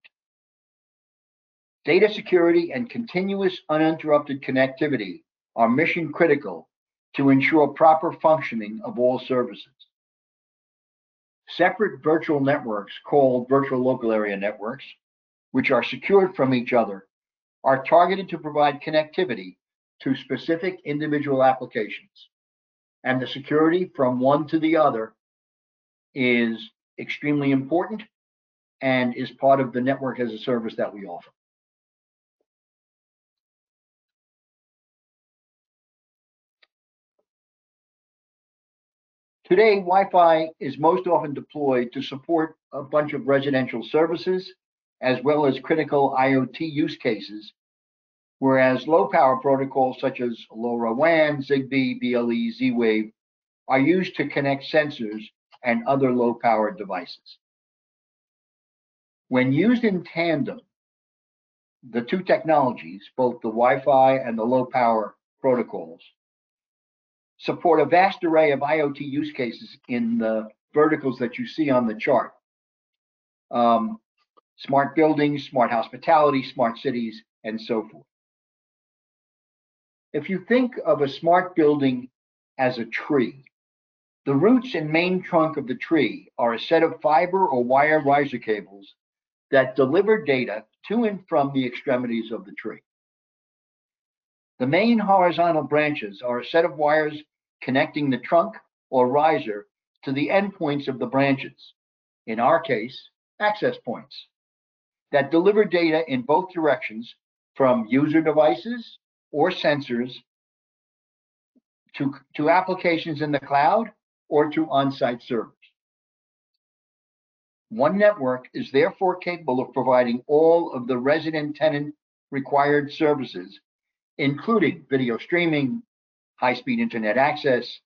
Data security and continuous uninterrupted connectivity are mission critical to ensure proper functioning of all services. Separate virtual networks, called virtual local area networks, which are secured from each other, are targeted to provide connectivity to specific individual applications. And the security from one to the other is extremely important and is part of the network as a service that we offer. Today, Wi-Fi is most often deployed to support a bunch of residential services, as well as critical IoT use cases, whereas low-power protocols such as LoRaWAN, Zigbee, BLE, Z-Wave are used to connect sensors and other low-power devices. When used in tandem, the two technologies, both the Wi-Fi and the low-power protocols, support a vast array of IoT use cases in the verticals that you see on the chart. Smart buildings, smart hospitality, smart cities, and so forth. If you think of a smart building as a tree, the roots and main trunk of the tree are a set of fiber or wire riser cables that deliver data to and from the extremities of the tree. The main horizontal branches are a set of wires connecting the trunk or riser to the endpoints of the branches, in our case, access points, that deliver data in both directions from user devices or sensors to applications in the cloud or to on-site servers. One network is therefore capable of providing all of the resident tenant required services, including video streaming, high-speed internet access,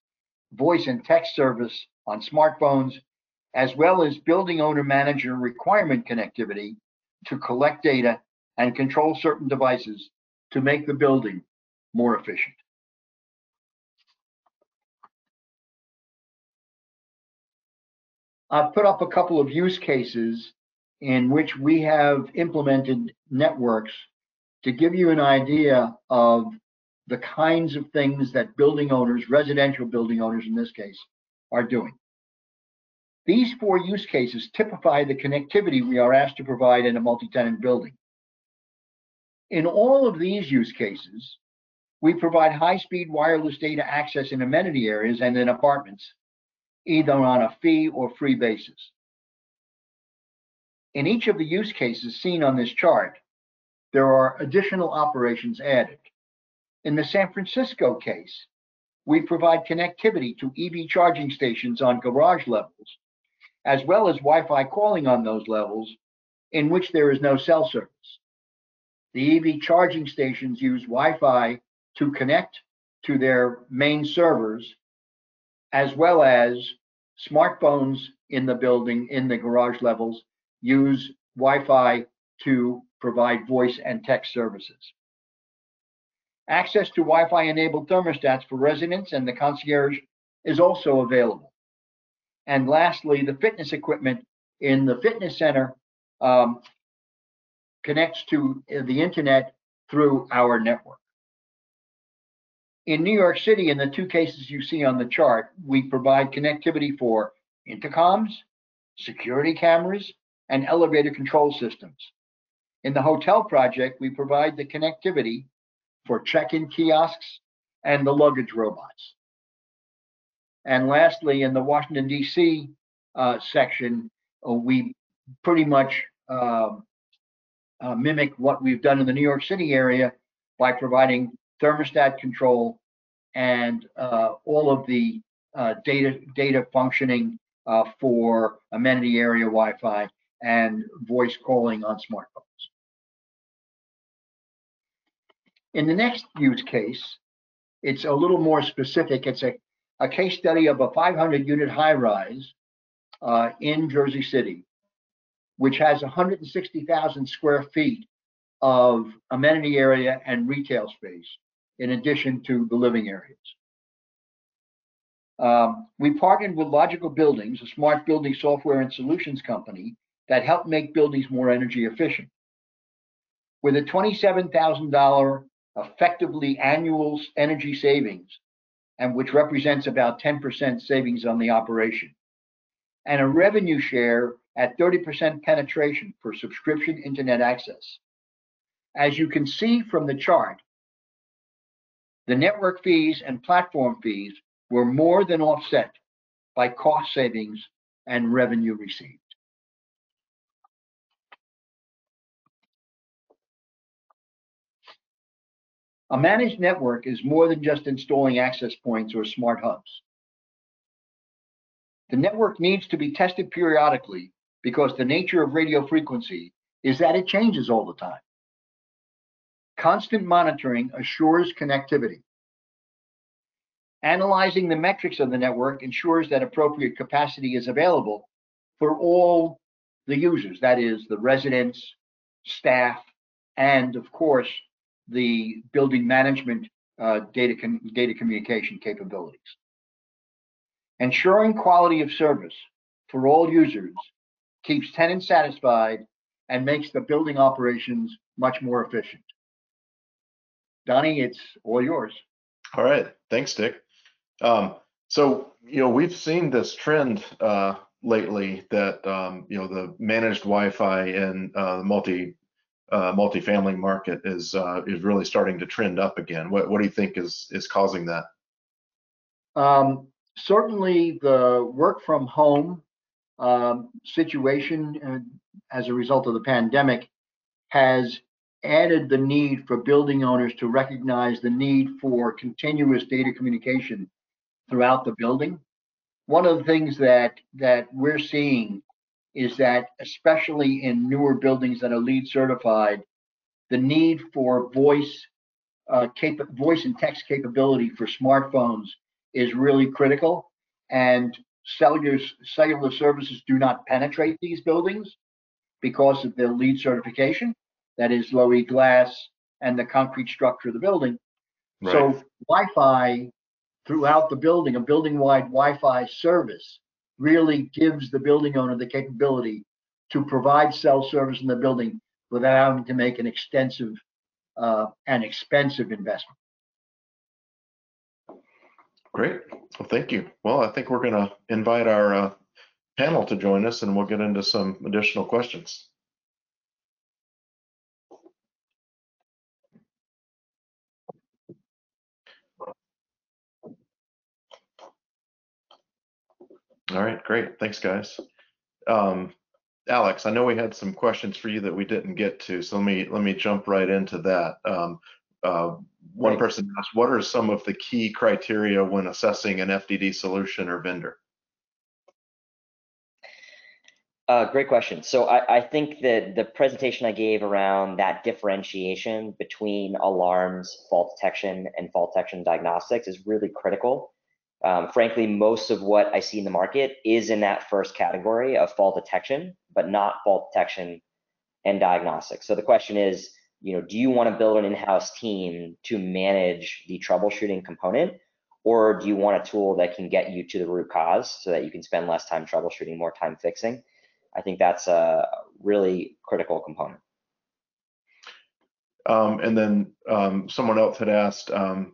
voice and text service on smartphones, as well as building owner-manager requirement connectivity to collect data and control certain devices to make the building more efficient. I've put up a couple of use cases in which we have implemented networks to give you an idea of the kinds of things that building owners, residential building owners in this case, are doing. These four use cases typify the connectivity we are asked to provide in a multi-tenant building. In all of these use cases, we provide high-speed wireless data access in amenity areas and in apartments, either on a fee or free basis. In each of the use cases seen on this chart, there are additional operations added. In the San Francisco case, we provide connectivity to EV charging stations on garage levels, as well as Wi-Fi calling on those levels in which there is no cell service. The EV charging stations use Wi-Fi to connect to their main servers, as well as smartphones in the building, in the garage levels, use Wi-Fi to provide voice and text services. Access to Wi-Fi enabled thermostats for residents and the concierge is also available. And lastly, the fitness equipment in the fitness center connects to the internet through our network. In New York City, in the two cases you see on the chart, we provide connectivity for intercoms, security cameras, and elevator control systems. In the hotel project, we provide the connectivity for check-in kiosks and the luggage robots. And lastly, in the Washington, D.C. Section, we pretty much mimic what we've done in the New York City area by providing thermostat control and all of the data functioning for amenity area Wi-Fi and voice calling on smartphones. In the next use case, it's a little more specific. It's a case study of a 500-unit high-rise in Jersey City, which has 160,000 square feet of amenity area and retail space, in addition to the living areas. We partnered with Logical Buildings, a smart building software and solutions company that helped make buildings more energy efficient. With a $27,000 effectively annual energy savings, and which represents about 10% savings on the operation, and a revenue share at 30% penetration for subscription internet access. As you can see from the chart, the network fees and platform fees were more than offset by cost savings and revenue received. A managed network is more than just installing access points or smart hubs. The network needs to be tested periodically because the nature of radio frequency is that it changes all the time. Constant monitoring assures connectivity. Analyzing the metrics of the network ensures that appropriate capacity is available for all the users, that is, the residents, staff, and of course, the building management data communication capabilities. Ensuring quality of service for all users keeps tenants satisfied and makes the building operations much more efficient. Donnie, it's all yours. All right, thanks, Dick. So, you know, we've seen this trend lately that, you know, the managed Wi-Fi and multifamily market is really starting to trend up again. What do you think is causing that? Certainly, the work from home situation as a result of the pandemic has added the need for building owners to recognize the need for continuous data communication throughout the building. One of the things that we're seeing is that, especially in newer buildings that are LEED certified, the need for voice and text capability for smartphones is really critical, and cellular services do not penetrate these buildings because of their LEED certification, that is low E glass and the concrete structure of the building. Right. So Wi-Fi throughout the building, a building-wide Wi-Fi service, really gives the building owner the capability to provide cell service in the building without having to make an extensive and expensive investment. Great. Well, thank you. Well, I think we're going to invite our panel to join us, and we'll get into some additional questions. All right, great. Thanks, guys. Alex, I know we had some questions for you that we didn't get to, so let me jump right into that. One person asked, what are some of the key criteria when assessing an FDD solution or vendor? Great question. So I think that the presentation I gave around that differentiation between alarms, fault detection, and fault detection diagnostics is really critical. Frankly, most of what I see in the market is in that first category of fault detection, but not fault detection and diagnostics. So the question is, do you want to build an in-house team to manage the troubleshooting component, or do you want a tool that can get you to the root cause so that you can spend less time troubleshooting, more time fixing? I think that's a really critical component. And then someone else had asked, how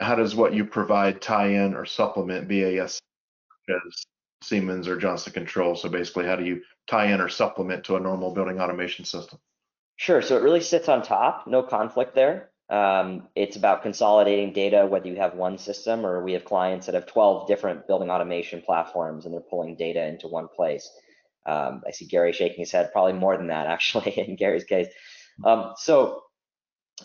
does what you provide tie in or supplement BAS, such as Siemens or Johnson Controls? So basically, how do you tie in or supplement to a normal building automation system? Sure. So it really sits on top. No conflict there. It's about consolidating data, whether you have one system, or we have clients that have 12 different building automation platforms and they're pulling data into one place. I see Gary shaking his head, probably more than that, actually, in Gary's case. So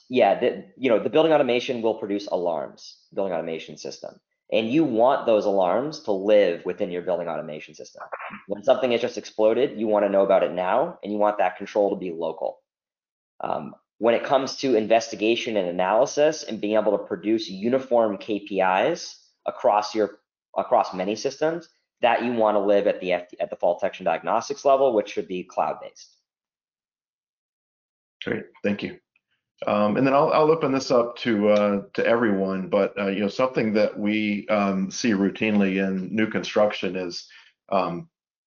yeah, the building automation will produce alarms, building automation system. And you want those alarms to live within your building automation system. When something has just exploded, you want to know about it now, and you want that control to be local. When it comes to investigation and analysis and being able to produce uniform KPIs across many systems, that you want to live at the fault detection diagnostics level, which should be cloud-based. Great, thank you. And then I'll open this up to everyone, but something that we see routinely in new construction is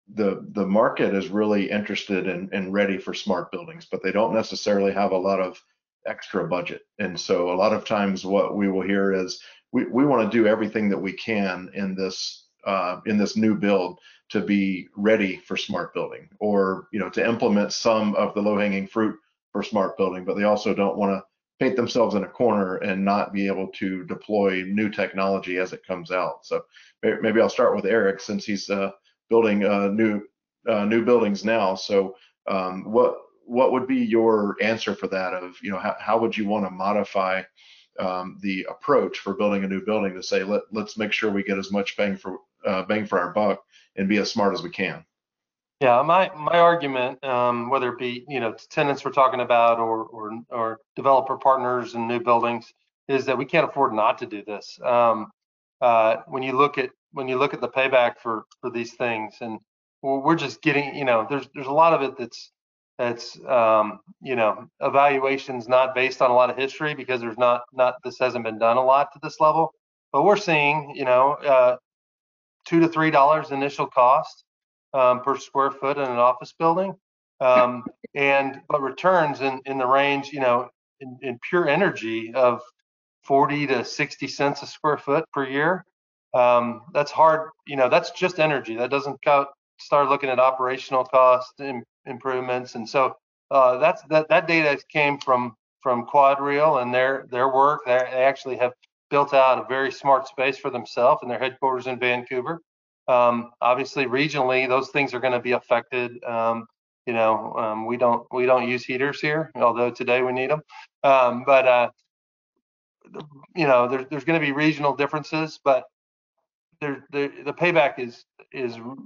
the market is really interested and ready for smart buildings, but they don't necessarily have a lot of extra budget. And so a lot of times what we will hear is we want to do everything that we can in this new build to be ready for smart building, or to implement some of the low-hanging fruit for smart building, but they also don't want to paint themselves in a corner and not be able to deploy new technology as it comes out. So maybe I'll start with Eric, since he's building new buildings now. So what would be your answer for that? Of how would you want to modify the approach for building a new building to say let's make sure we get as much bang for our buck and be as smart as we can? Yeah, my argument, whether it be tenants we're talking about or developer partners and new buildings, is that we can't afford not to do this. When you look at the payback for these things, and we're just getting there's a lot of it that's evaluations not based on a lot of history, because there's not this hasn't been done a lot to this level, but we're seeing $2 to $3 initial cost per square foot in an office building, but returns in the range in pure energy of 40 to 60 cents a square foot per year. That's hard, that's just energy. That doesn't start looking at operational cost improvements. And so that data came from QuadReal and their work. They actually have built out a very smart space for themselves and their headquarters in Vancouver. Obviously, regionally, those things are going to be affected. We don't use heaters here, although today we need them. But there's going to be regional differences, but the payback is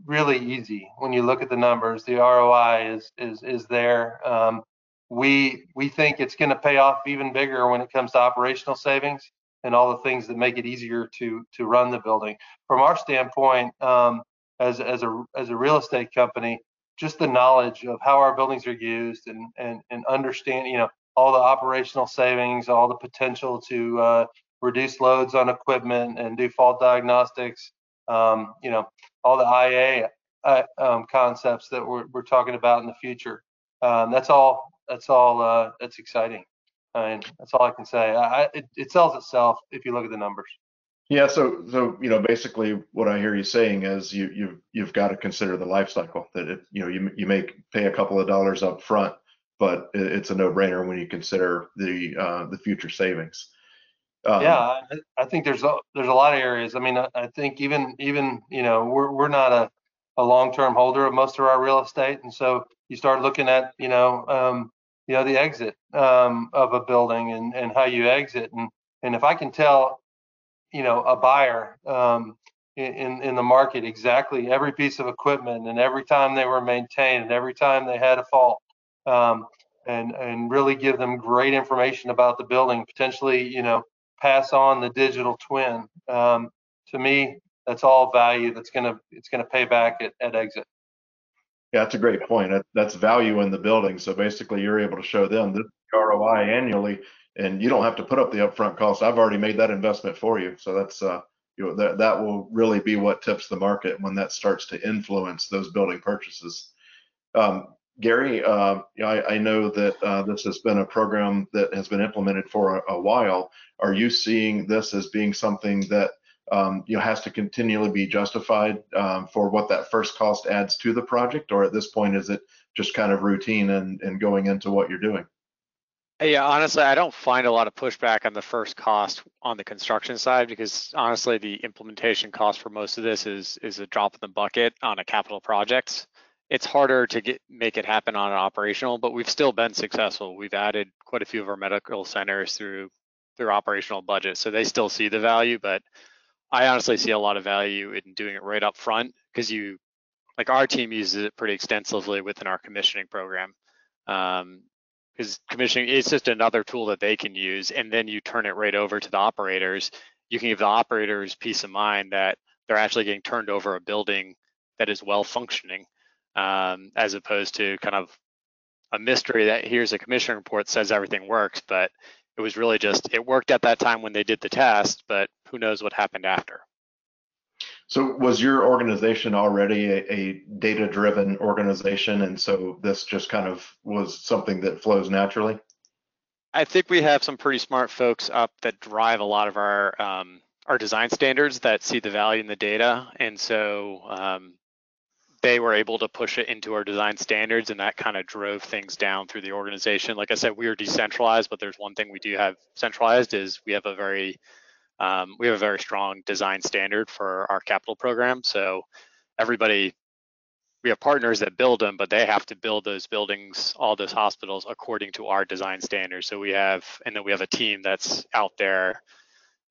really easy when you look at the numbers. The ROI is there. We think it's going to pay off even bigger when it comes to operational savings and all the things that make it easier to run the building. From our standpoint, as a real estate company, just the knowledge of how our buildings are used and understand all the operational savings, all the potential to reduce loads on equipment and do fault diagnostics, all the IA concepts that we're talking about in the future. That's all that's exciting. And that's all I can say. It sells itself if you look at the numbers. Yeah. So basically, what I hear you saying is you've got to consider the life cycle. That you may pay a couple of dollars up front, but it's a no-brainer when you consider the future savings. I think there's a lot of areas. I mean, I think even we're not a long-term holder of most of our real estate, and so you start looking at the exit of a building and how you exit. And if I can tell, a buyer in the market exactly every piece of equipment and every time they were maintained and every time they had a fault, and really give them great information about the building, potentially, pass on the digital twin. To me, that's all value that's gonna pay back at exit. Yeah, that's a great point. That's value in the building. So basically, you're able to show them the ROI annually, and you don't have to put up the upfront cost. I've already made that investment for you. So that's that will really be what tips the market when that starts to influence those building purchases. Gary, I know that this has been a program that has been implemented for a while. Are you seeing this as being something that has to continually be justified for what that first cost adds to the project, or at this point is it just kind of routine and going into what you're doing? Yeah, honestly, I don't find a lot of pushback on the first cost on the construction side, because honestly, the implementation cost for most of this is a drop in the bucket on a capital project. It's harder to make it happen on an operational, but we've still been successful. We've added quite a few of our medical centers through operational budget, so they still see the value, but I honestly see a lot of value in doing it right up front, because our team uses it pretty extensively within our commissioning program. Because commissioning is just another tool that they can use, and then you turn it right over to the operators. You can give the operators peace of mind that they're actually getting turned over a building that is well functioning, as opposed to kind of a mystery that here's a commissioning report says everything works, but it was really just, it worked at that time when they did the test, but who knows what happened after. So was your organization already a data-driven organization, and so this just kind of was something that flows naturally? I think we have some pretty smart folks up that drive a lot of our design standards that see the value in the data, and so they were able to push it into our design standards, and that kind of drove things down through the organization. Like I said, we are decentralized, but there's one thing we do have centralized is we have a very strong design standard for our capital program. So everybody, we have partners that build them, but they have to build those buildings, all those hospitals, according to our design standards. So we have a team that's out there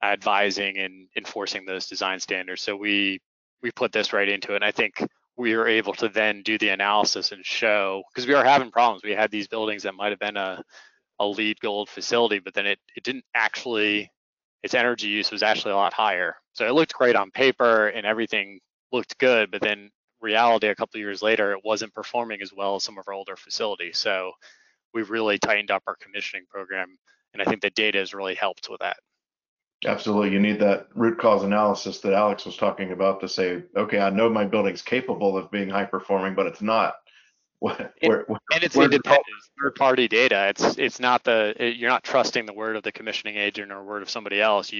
advising and enforcing those design standards. So we put this right into it, and I think we were able to then do the analysis and show, because we are having problems. We had these buildings that might have been a LEED Gold facility, but then it didn't actually, its energy use was actually a lot higher. So it looked great on paper and everything looked good, but then reality a couple of years later, it wasn't performing as well as some of our older facilities. So we really tightened up our commissioning program, and I think the data has really helped with that. Absolutely. You need that root cause analysis that Alex was talking about to say, okay, I know my building's capable of being high performing, but it's not. And it's independent third-party data. It's not you're not trusting the word of the commissioning agent or word of somebody else.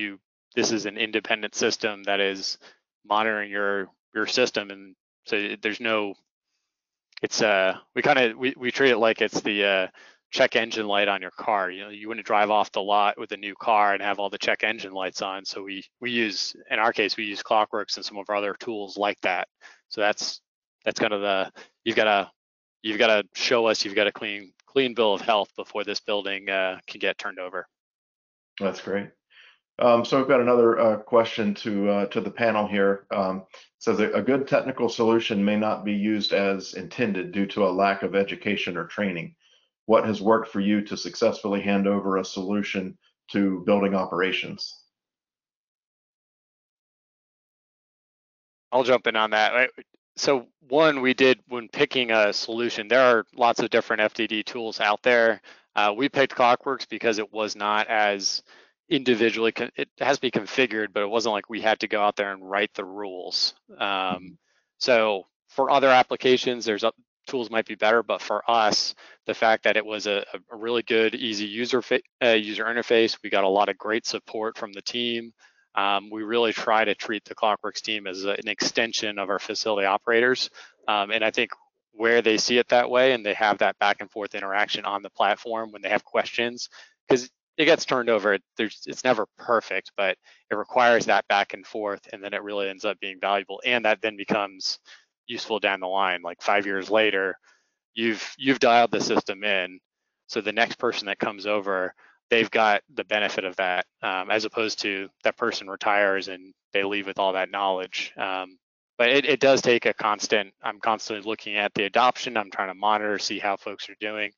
This is an independent system that is monitoring your system, and so there's no. It's we treat it like it's the check engine light on your car. You wouldn't drive off the lot with a new car and have all the check engine lights on. So in our case we use Clockworks and some of our other tools like that. So that's kind of the you've got to show us you've got a clean bill of health before this building can get turned over. That's great. So we've got another question to the panel here. It says a good technical solution may not be used as intended due to a lack of education or training. What has worked for you to successfully hand over a solution to building operations? I'll jump in on that. So one, we did when picking a solution, there are lots of different FDD tools out there. We picked Clockworks because it was not as individually, it has to be configured, but it wasn't like we had to go out there and write the rules. So for other applications, tools might be better, but for us, the fact that it was a really good, easy user interface, we got a lot of great support from the team. We really try to treat the Clockworks team as an extension of our facility operators. And I think where they see it that way and they have that back and forth interaction on the platform when they have questions, because it gets turned over, it's never perfect, but it requires that back and forth, and then it really ends up being valuable. And that then becomes useful down the line, like 5 years later, you've dialed the system in, so the next person that comes over, they've got the benefit of that, as opposed to that person retires and they leave with all that knowledge. But it does take I'm constantly looking at the adoption. I'm trying to monitor, see how folks are doing,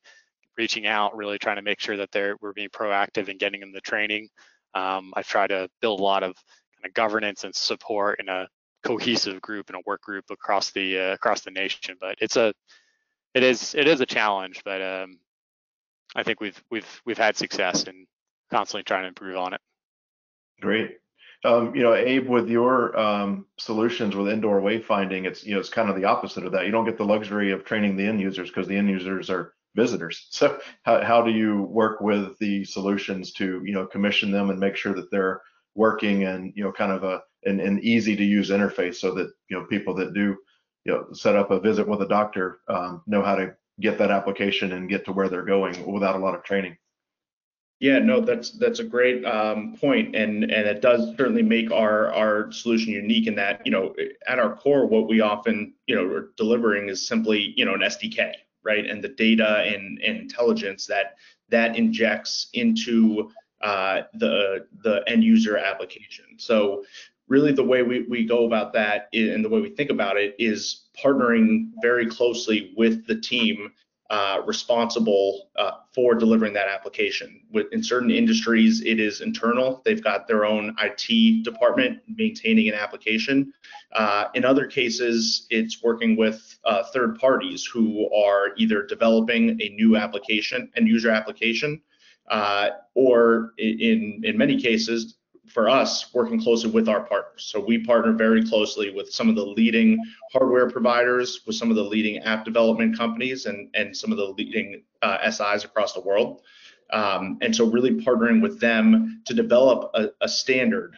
reaching out, really trying to make sure that we're being proactive and getting them the training. I've tried to build a lot of kind of governance and support in a cohesive group and a work group across the nation. But it is a challenge. But I think we've had success in constantly trying to improve on it. Great. You know, Abe, with your solutions with indoor wayfinding, it's, you know, it's kind of the opposite of that. You don't get the luxury of training the end users because the end users are visitors. So how do you work with the solutions to, you know, commission them and make sure that they're working and, you know, kind of an easy to use interface so that, you know, people that do, you know, set up a visit with a doctor know how to get that application and get to where they're going without a lot of training? Yeah, no, that's a great point, and it does certainly make our solution unique in that, you know, at our core, what we often, you know, are delivering is simply, you know, an SDK, right, and the data and intelligence that injects into the end user application. So really the way we go about that and the way we think about it is partnering very closely with the team responsible for delivering that application. In certain industries, it is internal. They've got their own IT department maintaining an application. In other cases, it's working with third parties who are either developing a new application, end user application, or in many cases, for us, working closely with our partners. So we partner very closely with some of the leading hardware providers, with some of the leading app development companies, and some of the leading SIs across the world. And so really partnering with them to develop a standard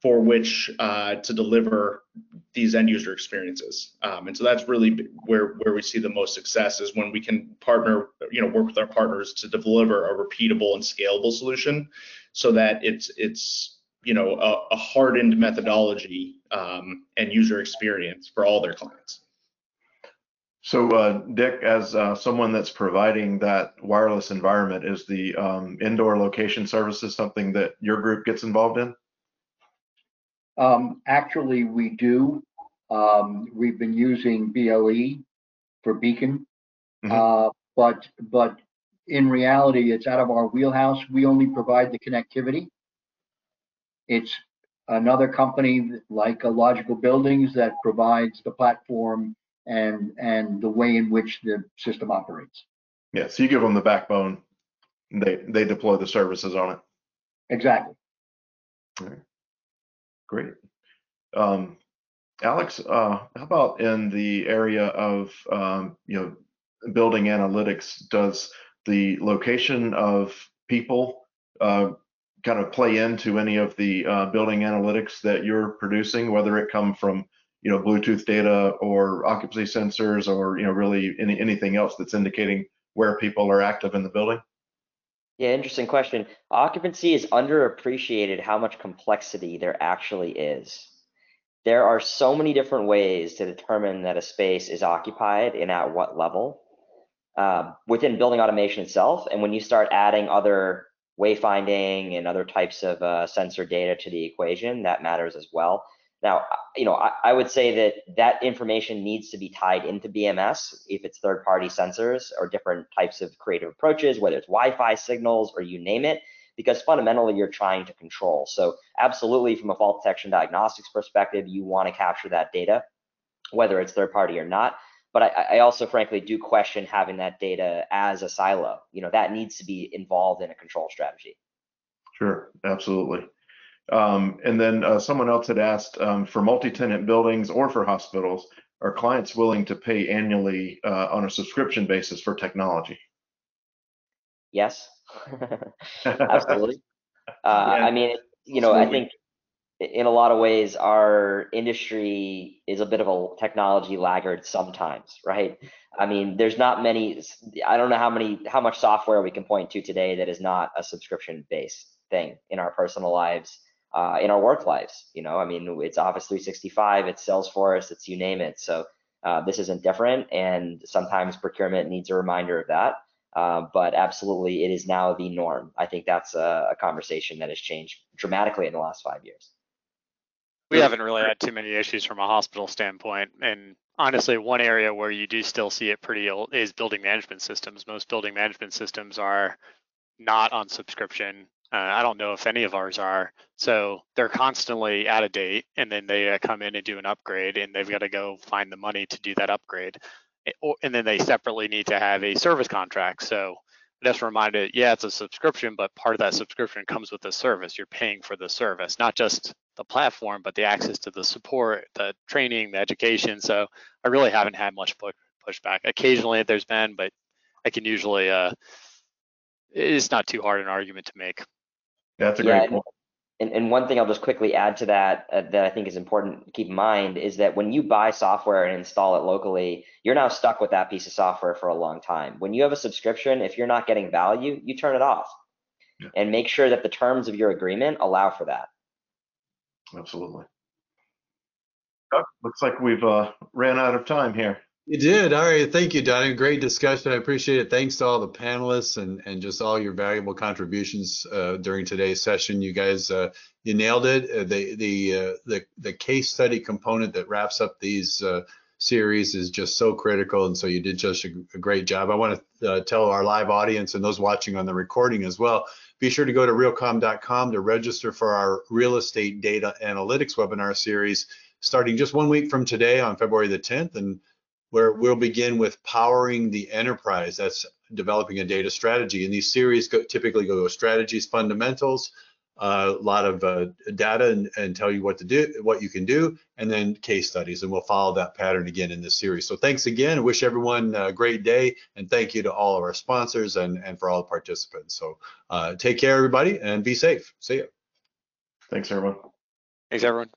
for which to deliver these end user experiences. And so that's really where we see the most success is when we can partner, you know, work with our partners to deliver a repeatable and scalable solution, so that it's you know, a hardened methodology and user experience for all their clients. So Dick, as someone that's providing that wireless environment, is the indoor location services something that your group gets involved in? Actually, we do. We've been using BLE for Beacon, mm-hmm. but in reality, it's out of our wheelhouse. We only provide the connectivity. It's another company like Logical Buildings that provides the platform and the way in which the system operates. Yeah, so you give them the backbone. They deploy the services on it. Exactly. All right. Great. Alex, how about in the area of you know, building analytics? Does the location of people kind of play into any of the building analytics that you're producing, whether it come from, you know, Bluetooth data or occupancy sensors, or, you know, really anything else that's indicating where people are active in the building? Yeah, interesting question. Occupancy is underappreciated how much complexity there actually is. There are so many different ways to determine that a space is occupied and at what level. Within building automation itself, and when you start adding other wayfinding and other types of sensor data to the equation, that matters as well. Now, you know, I would say that information needs to be tied into BMS if it's third-party sensors or different types of creative approaches, whether it's Wi-Fi signals or you name it, because fundamentally you're trying to control. So absolutely, from a fault detection diagnostics perspective, you want to capture that data, whether it's third-party or not. But I also, frankly, do question having that data as a silo. You know, that needs to be involved in a control strategy. Sure, absolutely. And then someone else had asked, for multi-tenant buildings or for hospitals, are clients willing to pay annually on a subscription basis for technology? Yes, absolutely. Yeah, I mean, you know, absolutely. I think in a lot of ways, our industry is a bit of a technology laggard sometimes, right? I mean, there's not many, I don't know how much software we can point to today that is not a subscription-based thing in our personal lives, in our work lives. You know, I mean, it's Office 365, it's Salesforce, it's you name it. So this isn't different. And sometimes procurement needs a reminder of that. But absolutely, it is now the norm. I think that's a conversation that has changed dramatically in the last 5 years. We haven't really had too many issues from a hospital standpoint. And honestly, one area where you do still see it pretty old is building management systems. Most building management systems are not on subscription. I don't know if any of ours are. So they're constantly out of date, and then they come in and do an upgrade, and they've got to go find the money to do that upgrade. And then they separately need to have a service contract. So just a reminder, yeah, it's a subscription, but part of that subscription comes with the service. You're paying for the service, not just the platform, but the access to the support, the training, the education. So I really haven't had much pushback. Occasionally there's been, but I can usually, it's not too hard an argument to make. That's a great point. And one thing I'll just quickly add to that, that I think is important to keep in mind, is that when you buy software and install it locally, you're now stuck with that piece of software for a long time. When you have a subscription, if you're not getting value, you turn it off. Yeah. And make sure that the terms of your agreement allow for that. Absolutely. Oh, looks like we've ran out of time here. You did. All right. Thank you, Donnie. Great discussion. I appreciate it. Thanks to all the panelists and just all your valuable contributions during today's session. You guys, you nailed it. The case study component that wraps up these series is just so critical, and so you did just a great job. I want to tell our live audience and those watching on the recording as well, be sure to go to realcom.com to register for our real estate data analytics webinar series starting just 1 week from today on February the 10th. And where we'll begin with powering the enterprise. That's developing a data strategy. And these series typically go strategies, fundamentals, a lot of data, and tell you what to do, what you can do, and then case studies. And we'll follow that pattern again in this series. So thanks again. I wish everyone a great day. And thank you to all of our sponsors and for all the participants. So take care, everybody, and be safe. See you. Thanks, everyone. Thanks, everyone.